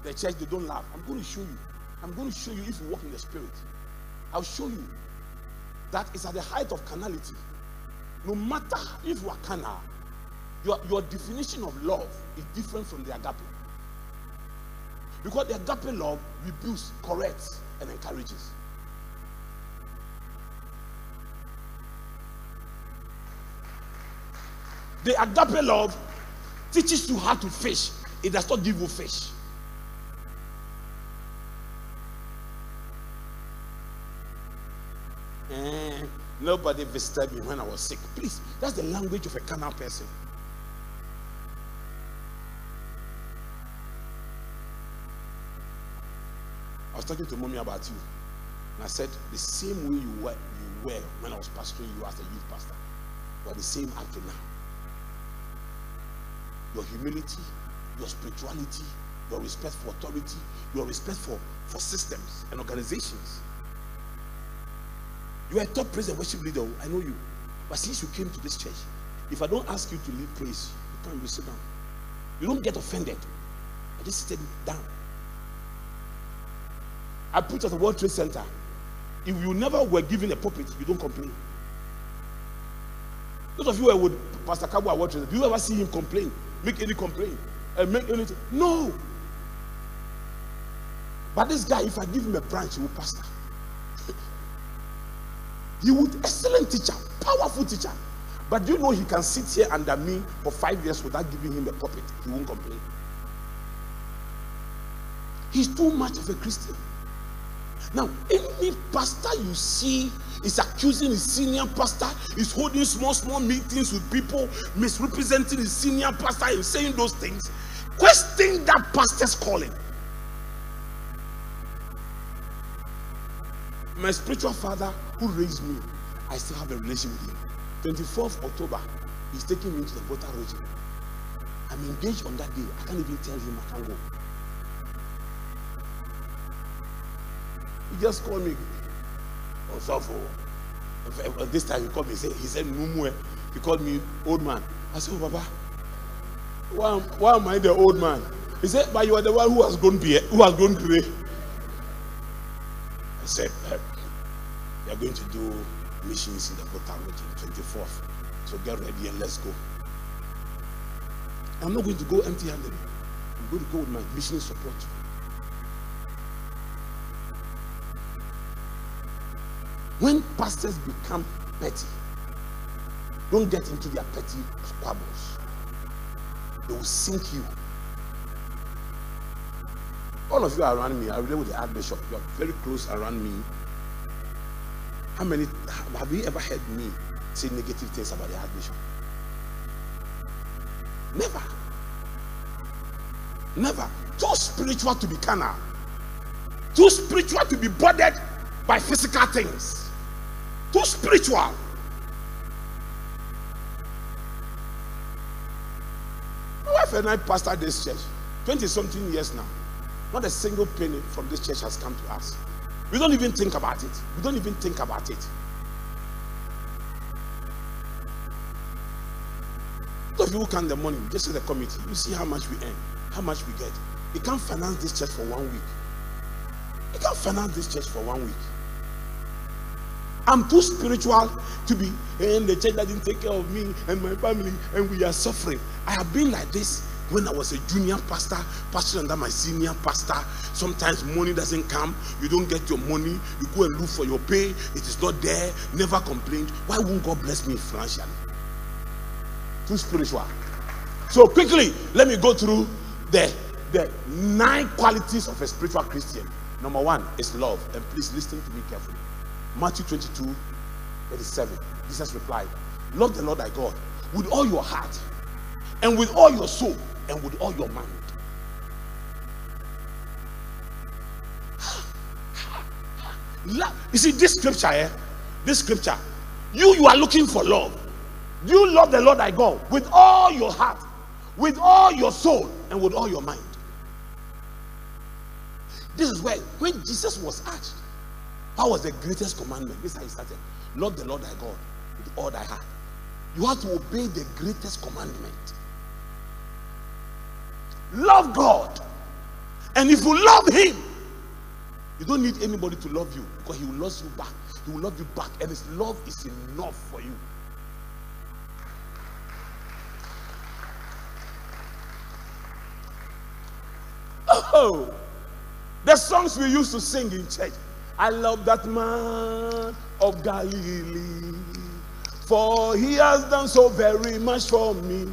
The church, they don't laugh. I'm going to show you. I'm going to show you if you walk in the spirit. I'll show you that it's at the height of carnality. No matter if you are carnal, your definition of love is different from the agape. Because the agape love rebukes, corrects, and encourages. The agape love teaches you how to fish. It does not give you fish. Nobody visited me when I was sick. Please, that's the language of a carnal person. I was talking to mommy about you, and I said, the same way you were when I was pastoring you as a youth pastor, you are the same up to now. Your humility, your spirituality, your respect for authority, your respect for systems and organizations. You are a top praise and worship leader. I know you. But since you came to this church, if I don't ask you to lead praise, you can't even sit down. You don't get offended. I just sit down. I preached at the World Trade Center. If you never were given a pulpit, you don't complain. Those of you who were with Pastor Kabo at World Trade Center, do you ever see him complain? Make any complaint? Make anything? No. But this guy, if I give him a branch, he will pastor. He would, excellent teacher, powerful teacher. But do you know he can sit here under me for 5 years without giving him a pulpit? He won't complain. He's too much of a Christian. Now, any pastor you see is accusing his senior pastor, is holding small meetings with people, misrepresenting his senior pastor and saying those things. Question that pastor's calling. My spiritual father who raised me, I still have a relation with him. 24th October, he's taking me to the Volta region. I'm engaged on that day. I can't even tell him I can't go. He just called me. This time he called me. He said, Numwe. He called me old man. I said, oh, Baba, why am I the old man? He said, but you are the one who has grown beard, who has grown grey. I said, they are going to do missions in the Volta region, 24th. So get ready and let's go. I'm not going to go empty-handed. I'm going to go with my mission support. When pastors become petty, don't get into their petty squabbles. They will sink you. All of you are around me. I relate with the Archbishop. You are very close around me. How many have you ever heard me say negative things about the Archbishop? Never. Never. Too spiritual to be carnal. Too spiritual to be bothered by physical things. Too spiritual. My wife and I pastored this church 20-something years now. Not a single penny from this church has come to us. We don't even think about it. We don't even think about it. Those of you who count the money, just see the committee. You see how much we earn, how much we get. You can't finance this church for 1 week. You can't finance this church for 1 week. I'm too spiritual to be, and the church doesn't take care of me and my family, and we are suffering. I have been like this when I was a junior pastor, pastoring under my senior pastor. Sometimes money doesn't come, you don't get your money, you go and look for your pay, it is not there, never complained. Why won't God bless me financially? Too spiritual. So quickly, let me go through the 9 qualities of a spiritual Christian. Number 1 is love, and please listen to me carefully. Matthew 22:37. Jesus replied, love the Lord thy God with all your heart and with all your soul and with all your mind. You see this scripture here, this scripture, you are looking for love. You love the Lord thy God with all your heart, with all your soul, and with all your mind. This is where, when Jesus was asked, that was the greatest commandment. This is how he started. Love the Lord thy God with all thy heart. You have to obey the greatest commandment. Love God. And if you love him, you don't need anybody to love you, because he will love you back. He will love you back. And his love is enough for you. Oh, The songs we used to sing in church. I love that man of Galilee, for he has done so very much for me.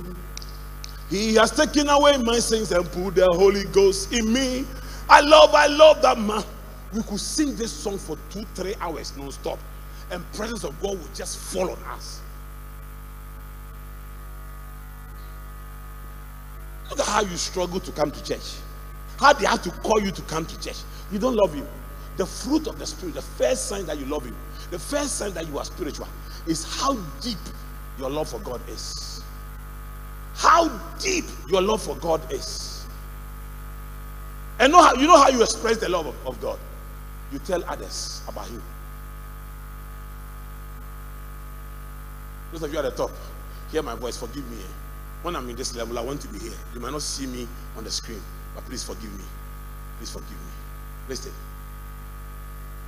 He has taken away my sins and put the Holy Ghost in me. I love that man. We could sing this song for 2-3 hours non-stop, and presence of God would just fall on us. Look at how you struggle to come to church. How they have to call you to come to church. You don't love him. The fruit of the Spirit, the first sign that you love him, the first sign that you are spiritual, is how deep your love for God is. How deep your love for God is. And you know how you express the love of God? You tell others about him. Those of you at the top, hear my voice, forgive me. When I'm in this level, I want to be here. You might not see me on the screen, but please forgive me. Please forgive me. Listen.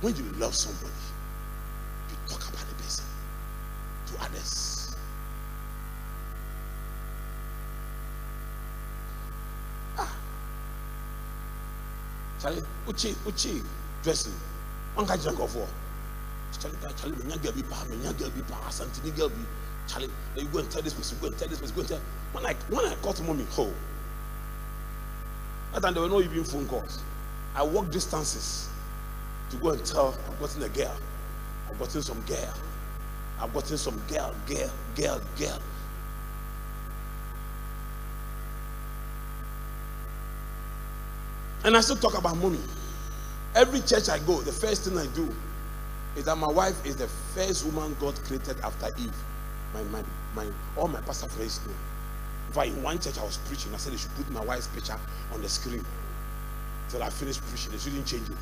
When you love somebody, you talk about the person to others. Ah. Charlie, uchi, dressing. One guy drunk of war. Charlie, me nyagel bi pa, Santini girl bi. Charlie, you go and tell this person, go and tell. When I called mommy, oh. That time there were no even phone calls. I walked distances to go and tell, I've gotten a girl. I've gotten some girl. I've gotten some girl. And I still talk about mommy. Every church I go, the first thing I do is that my wife is the first woman God created after Eve. All my pastor friends know. In fact, in one church I was preaching, I said they should put my wife's picture on the screen till I finished preaching. They shouldn't change it.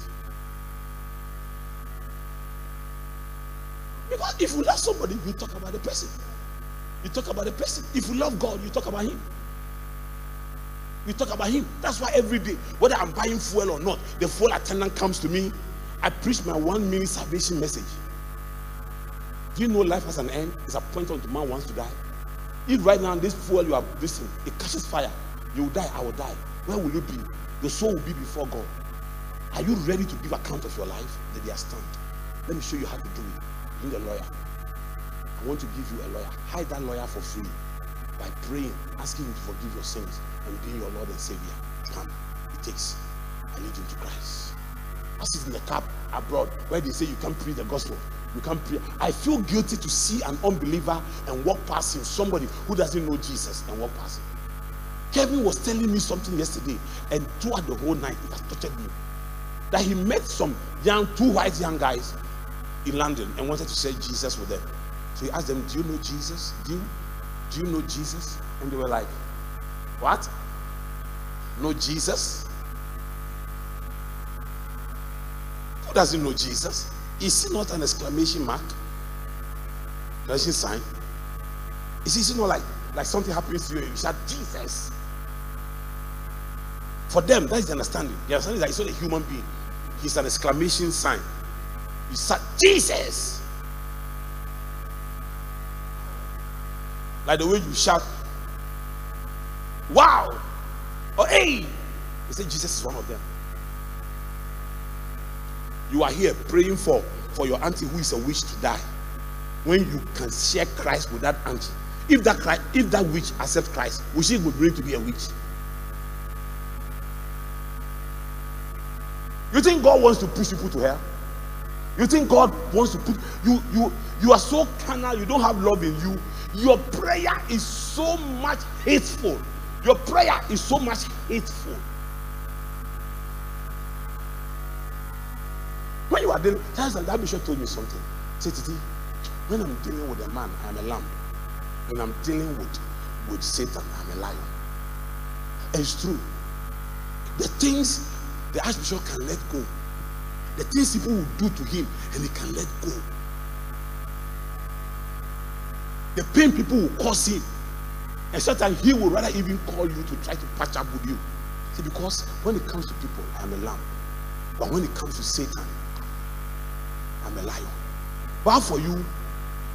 Because if you love somebody, you talk about the person. You talk about the person. If you love God, you talk about him. You talk about him. That's why every day, whether I'm buying fuel or not, the fuel attendant comes to me. I preach my 1-minute salvation message. Do you know life has an end? It's appointed unto man wants to die. If right now this fuel you are breathing, it catches fire, you will die, I will die. Where will you be? Your soul will be before God. Are you ready to give account of your life? That they are stand. Let me show you how to do it. Need a lawyer. I want to give you a lawyer. Hire that lawyer for free by praying, asking him to forgive your sins and being your Lord and Savior. Come, it takes. I lead him to Christ. I sit in the cab abroad where they say you can't preach the gospel. You can't pray. I feel guilty to see an unbeliever and walk past him, somebody who doesn't know Jesus and walk past him. Kevin was telling me something yesterday, and throughout the whole night it has tortured me. That he met some two white young guys in London and wanted to share Jesus with them. So he asked them, do you know Jesus? Do you know Jesus? And they were like, what? Know Jesus? Who doesn't know Jesus? Is it not an exclamation mark? Exclamation sign? Is it not like something happens to you and you shout Jesus? For them, that is the understanding. The understanding is that he's not a human being. He's an exclamation sign. You shout Jesus. Like the way you shout, wow! Or hey! You say Jesus is one of them. You are here praying for your auntie who is a witch to die. When you can share Christ with that auntie. If that witch accepts Christ, will she be believed to be a witch? You think God wants to push people to hell? You think God wants to put you are so carnal, you don't have love in you. Your prayer is so much hateful. Your prayer is so much hateful. When you are dealing, that bishop told me something. Say, Titi, when I'm dealing with a man, I'm a lamb. When I'm dealing with Satan, I'm a lion. And it's true. The things the archbishop can let go, the things people will do to him, and he can let go. The pain people will cause him, and sometimes he will rather even call you to try to patch up with you. See, because when it comes to people, I'm a lamb. But when it comes to Satan, I'm a lion. But for you,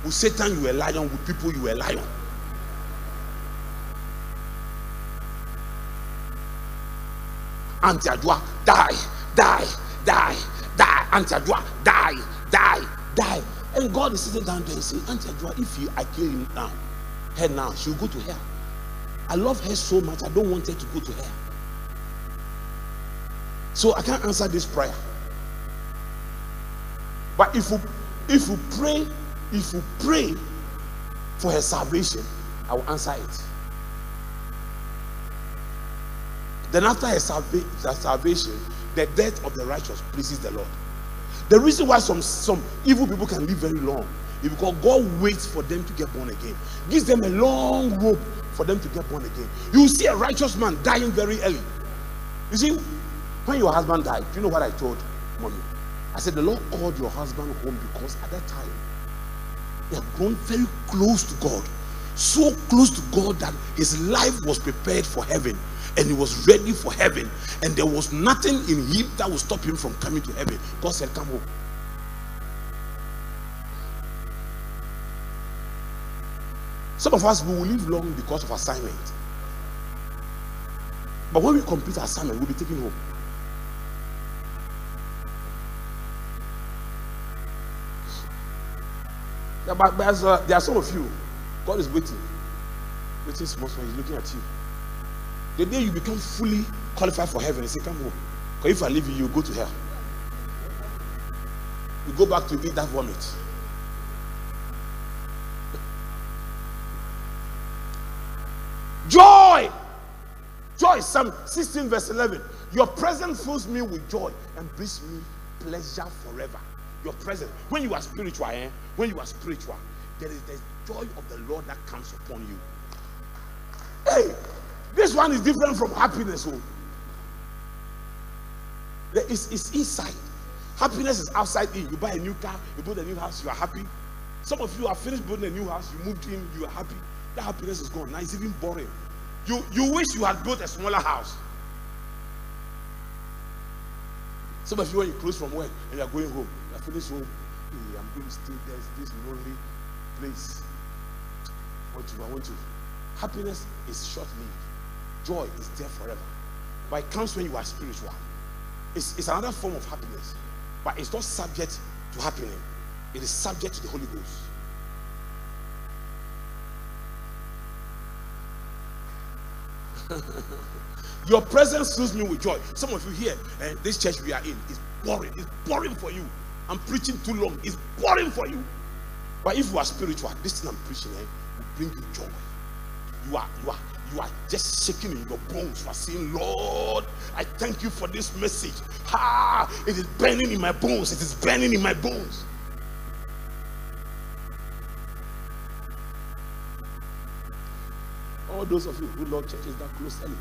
with Satan you a lion, with people you a lion. Auntie Adua, die, die, die, die, answer Dua, die, die, die. And God is sitting down there and saying, Auntie Adua, if I kill him now, her now, she'll go to hell. I love her so much, I don't want her to go to hell. So I can't answer this prayer. But if you pray for her salvation, I will answer it. Then after her salvation, the death of the righteous pleases the Lord. The reason why some evil people can live very long is because God waits for them to get born again. Gives them a long rope for them to get born again. You see a righteous man dying very early. You see, when your husband died, do you know what I told mommy? I said, the Lord called your husband home because at that time, he had grown very close to God. So close to God that his life was prepared for heaven. And he was ready for heaven. And there was nothing in him that would stop him from coming to heaven. God said, come home. Some of us, we will live long because of assignment. But when we complete assignment, we'll be taken home. Yeah, but there are some of you, God is waiting. Waiting small, so he's looking at you. The day you become fully qualified for heaven, you say, come home. Because if I leave you, you go to hell. You go back to eat that vomit. Joy! Joy, Psalm 16 verse 11. Your presence fills me with joy and brings me pleasure forever. Your presence. When you are spiritual, when you are spiritual, there is the joy of the Lord that comes upon you. Hey! This one is different from happiness. It's inside. Happiness is outside in. You buy a new car, you build a new house, you are happy. Some of you are finished building a new house, you moved in, you are happy. That happiness is gone. Now it's even boring. You wish you had built a smaller house. Some of you, when you close from work and you are going home, you are finished home. Hey, I'm going to stay there, this lonely place. I want to. Happiness is short-lived. Joy is there forever, but it comes when you are spiritual. It's another form of happiness, but it's not subject to happening. It is subject to the Holy Ghost. Your presence fills me with joy. Some of you here, and this church we are in is boring. It's boring for you. I'm preaching too long. It's boring for you. But if you are spiritual, this thing I'm preaching will bring you joy. You are just shaking in your bones. You are saying, Lord, I thank you for this message. Ha! It is burning in my bones. It is burning in my bones. All those of you who love churches that close early,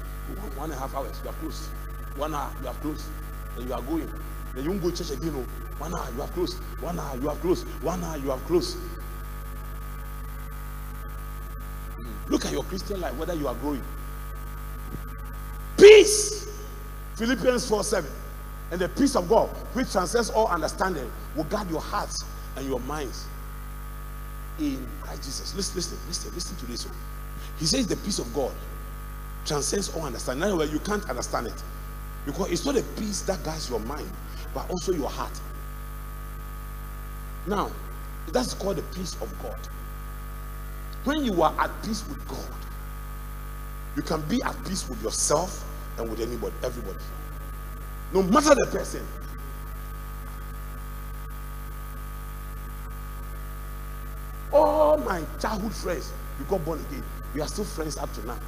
1.5 hours, you are close. 1 hour, you are close. Then you are going. Then you won't go to church again. No. 1 hour, you are close. 1 hour, you are close. 1 hour, you are close. Look at your Christian life, whether you are growing. Peace! Philippians 4:7. And the peace of God, which transcends all understanding, will guard your hearts and your minds in Christ Jesus. Listen to this one. He says the peace of God transcends all understanding. In other words, you can't understand it. Because it's not a peace that guards your mind, but also your heart. Now, that's called the peace of God. When you are at peace with God, you can be at peace with yourself and with anybody, everybody. No matter the person. All my childhood friends, you got born again. We are still friends up to now.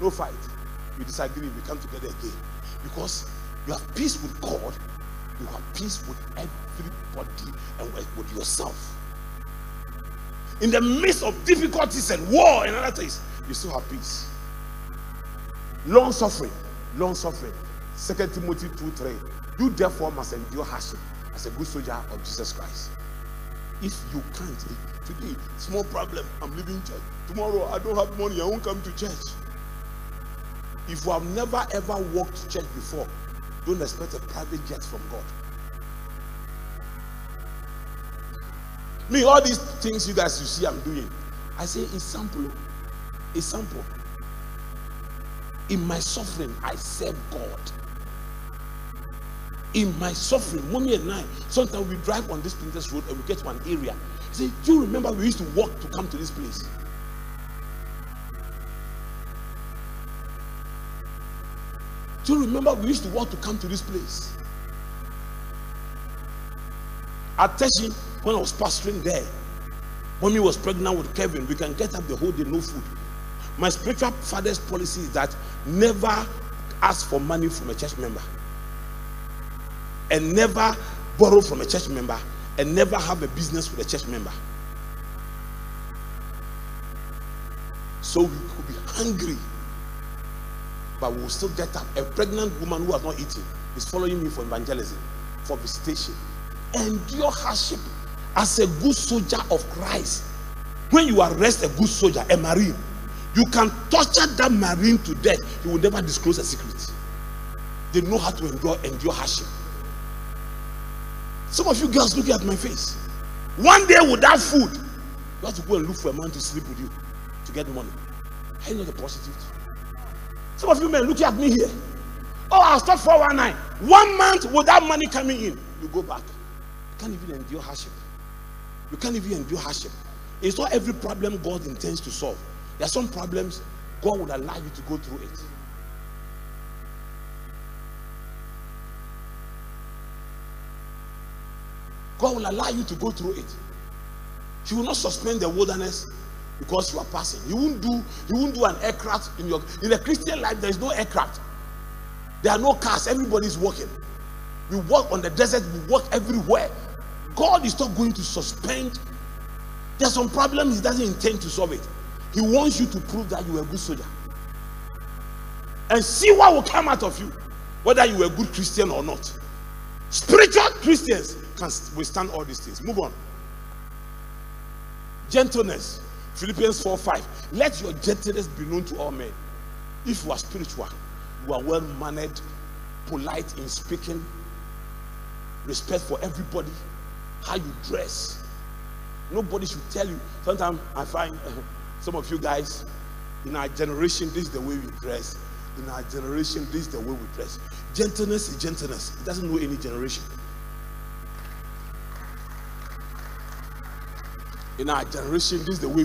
No fight. We disagree, we come together again. Because you have peace with God, you have peace with everybody and with yourself. In the midst of difficulties and war and other things, you still have peace. Long suffering, long suffering. 2 Timothy 2:3. You therefore must endure hardship as a good soldier of Jesus Christ. If you can't, today, small problem, I'm leaving church. Tomorrow, I don't have money, I won't come to church. If you have never ever walked to church before, don't expect a private jet from God. Me, all these things you guys you see I'm doing, I say it's simple. It's simple. In my suffering, I serve God. in my suffering, mommy and I, sometimes we drive on this Princess Road and we get to an area. Say, do you remember we used to walk to come to this place? Do you remember we used to walk to come to this place? At Teshi, when I was pastoring there, mommy was pregnant with Kevin. We can get up the whole day, no food. My spiritual father's policy is that never ask for money from a church member, and never borrow from a church member, and never have a business with a church member. So we could be hungry, but we'll still get up. A pregnant woman who has not eaten is following me for evangelism, for visitation. Endure hardship as a good soldier of Christ. When you arrest a good soldier, a marine, you can torture that marine to death. He will never disclose a secret. They know how to endure hardship. Some of you girls looking at my face. One day without food, you have to go and look for a man to sleep with you to get money. Are you not a prostitute? Some of you men looking at me here. Oh, I'll stop 419. 1 month without money coming in, you go back. You can't even endure hardship. You can't even endure hardship. It's not every problem God intends to solve. There are some problems God would allow you to go through it. God will allow you to go through it. He will not suspend the wilderness because you are passing. You won't do an aircraft in a Christian life. There is no aircraft. There are no cars. Everybody is walking. We walk on the desert. We walk everywhere. God is not going to suspend. There are some problems He doesn't intend to solve it. He wants you to prove that you are a good soldier and see what will come out of you, whether you are a good Christian or not. Spiritual Christians can withstand all these things. Move on. Gentleness. Philippians 4:5. Let your gentleness be known to all men. If you are spiritual, you are well mannered, polite in speaking, respect for everybody, how you dress. Nobody should tell you. Sometimes I find some of you guys in our generation, this is the way we dress. In our generation, this is the way we dress. Gentleness is gentleness. It doesn't know any generation. In our generation, this is the way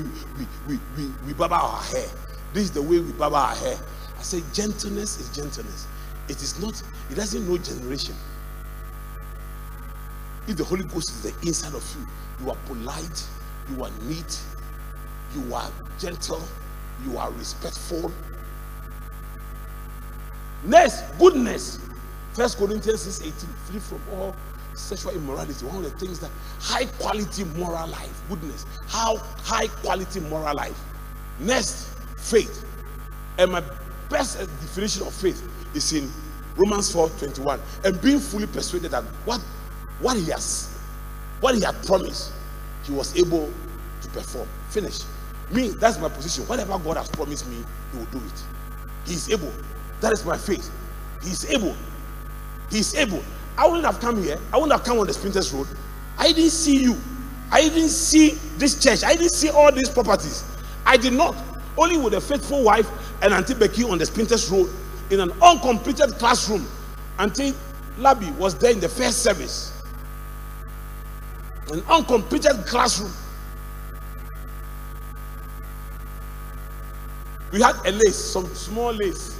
we barber our hair. This is the way we barber our hair. I say gentleness is gentleness. It is not, it doesn't know generation. If the Holy Ghost is the inside of you, you are polite, you are neat, you are gentle, you are respectful. Next, goodness. 1 Corinthians 6:18. Flee from all sexual immorality. One of the things that high quality moral life, goodness. How high quality moral life. Next, faith. And my best definition of faith is in Romans 4:21. And being fully persuaded that what he had promised, he was able to perform. Finish. Me, that's my position. Whatever God has promised me, He will do it. He is able. That is my faith. He is able. He is able. I wouldn't have come here. I wouldn't have come on the Princess Road. I didn't see you. I didn't see this church. I didn't see all these properties. I did not. Only with a faithful wife and Auntie Becky on the Princess Road in an uncompleted classroom. Auntie Labi was there in the first service. An uncompleted classroom. We had a lace, some small lace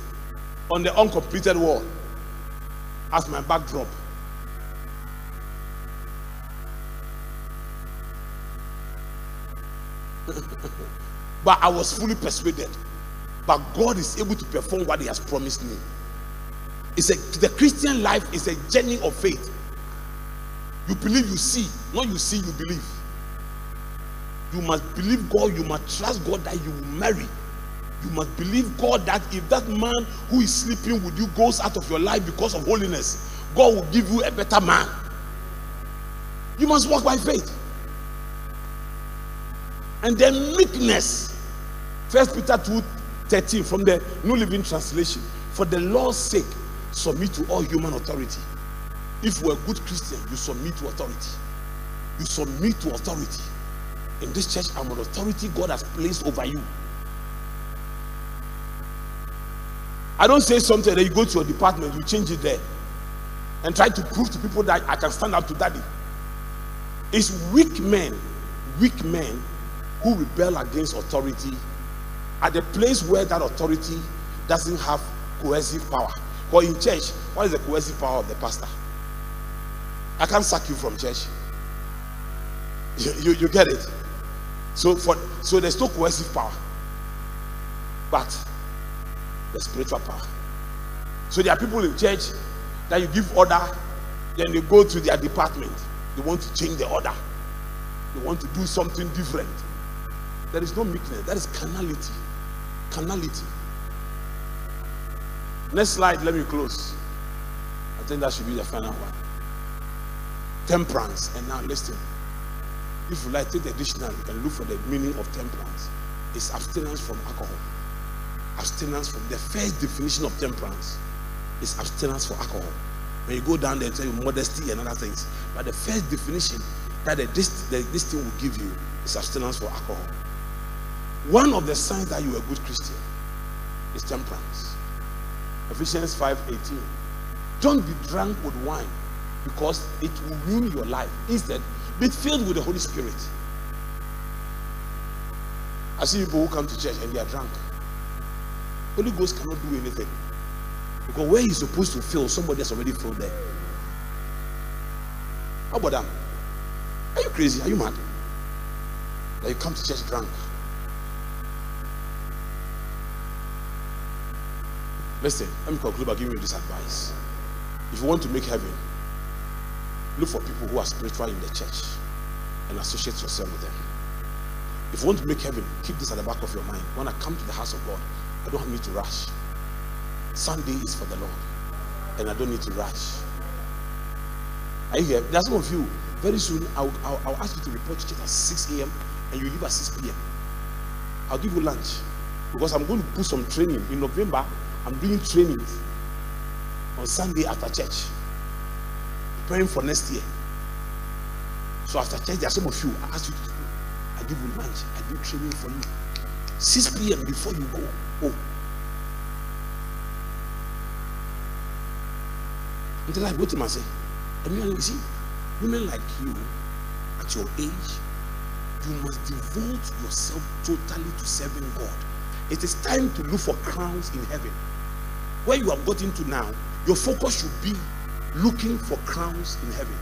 on the uncompleted wall as my backdrop. But I was fully persuaded. But God is able to perform what He has promised me. The Christian life is a journey of faith. You believe, you see. Not you see, you believe. You must believe God. You must trust God that you will marry. You must believe God that if that man who is sleeping with you goes out of your life because of holiness, God will give you a better man. You must walk by faith. And then meekness. 1 Peter 2:13 from the New Living Translation. For the Lord's sake, submit to all human authority. If you are a good Christian, you submit to authority. You submit to authority. In this church, I'm an authority God has placed over you. I don't say something that you go to your department, you change it there. and try to prove to people that I can stand up to daddy. It's weak men who rebel against authority at the place where that authority doesn't have coercive power. But in church, what is the coercive power of the pastor? I can't sack you from church. You get it? So there's no coercive power, but the spiritual power. So there are people in church that you give order, then they go to their department. They want to change the order. They want to do something different. There is no meekness. That is carnality. Carnality. Next slide, let me close. I think that should be the final one. Temperance. And now listen. If you like, take the dictionary and look for the meaning of temperance. It's abstinence from alcohol. Abstinence from the first definition of temperance is abstinence for alcohol. When you go down there, tell you modesty and other things. But the first definition that this thing will give you is abstinence for alcohol. One of the signs that you are a good Christian is temperance. Ephesians 5:18. Don't be drunk with wine, because it will ruin your life. Instead, be filled with the Holy Spirit. I see people who come to church and they are drunk. Holy Ghost cannot do anything, because where he's supposed to fill, somebody has already filled there. How about that? Are you crazy? Are you mad? That you come to church drunk? Listen, let me conclude by giving you this advice. If you want to make heaven, look for people who are spiritual in the church and associate yourself with them. If you want to make heaven, keep this at the back of your mind. When I come to the house of God, I don't need to rush. Sunday is for the Lord, and I don't need to rush. Are you here? There are some of you, very soon I'll ask you to report to church at 6 a.m. and you leave at 6 p.m. I'll give you lunch, because I'm going to do some training. In November, I'm doing trainings on Sunday after church, preparing for next year. So after church, there are some of you, I ask you to do, I give you lunch, I do training for you. 6 p.m. before you go home. Until I go to myself, you see, women like you, at your age, you must devote yourself totally to serving God. It is time to look for crowns in heaven. Where you have gotten to now, your focus should be looking for crowns in heaven.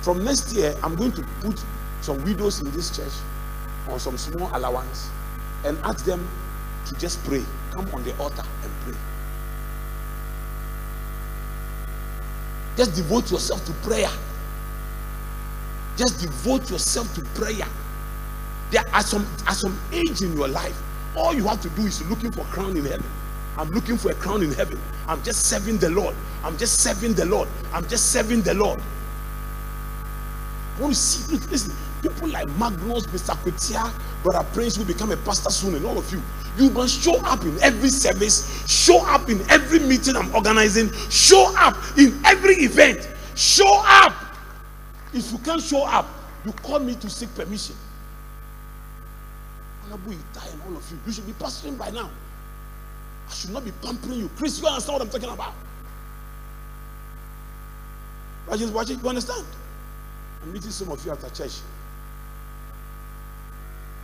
From next year, I'm going to put some widows in this church on some small allowance and ask them to just pray. Come on the altar and pray. Just devote yourself to prayer. Just devote yourself to prayer. There are some, at some age in your life, all you have to do is looking for a crown in heaven. I'm looking for a crown in heaven. I'm just serving the Lord. I'm just serving the Lord. I'm just serving the Lord. I want to see, look, listen, people like Magnus, Mr. Kutia, Brother Prince, will become a pastor soon, and all of you. You must show up in every service, show up in every meeting I'm organizing, show up in every event, show up. If you can't show up, you call me to seek permission. Honorable Itai and all of you, you should be pastoring by now. I should not be pampering you. Chris, you understand what I'm talking about? Rajesh, Rajesh, you understand? I'm meeting some of you after church.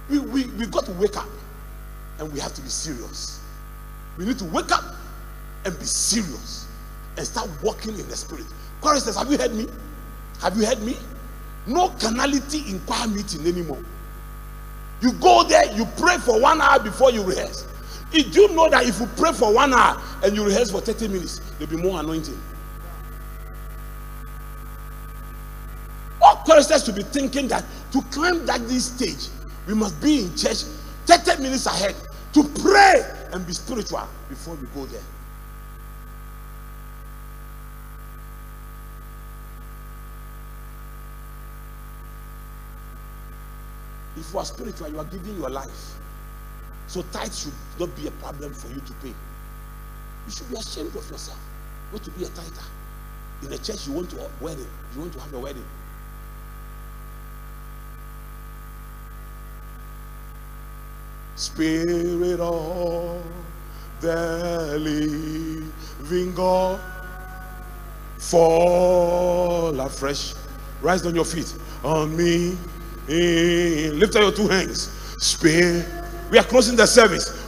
We've got to wake up, and we have to be serious. We need to wake up and be serious and start walking in the spirit. Choristers, have you heard me? Have you heard me? No carnality in choir meeting anymore. You go there, you pray for 1 hour before you rehearse. Did you know that if you pray for 1 hour and you rehearse for 30 minutes, there'll be more anointing? Choristers to be thinking that to climb that this stage, we must be in church 30 minutes ahead to pray and be spiritual before we go there. If you are spiritual, you are giving your life. So tithes should not be a problem for you to pay. You should be ashamed of yourself not to be a tither. In the church, you want to have a wedding. You want to have a wedding. Spirit of the living God. Fall afresh. Rise on your feet. On me. Lift up your two hands. Spirit. We are closing the service.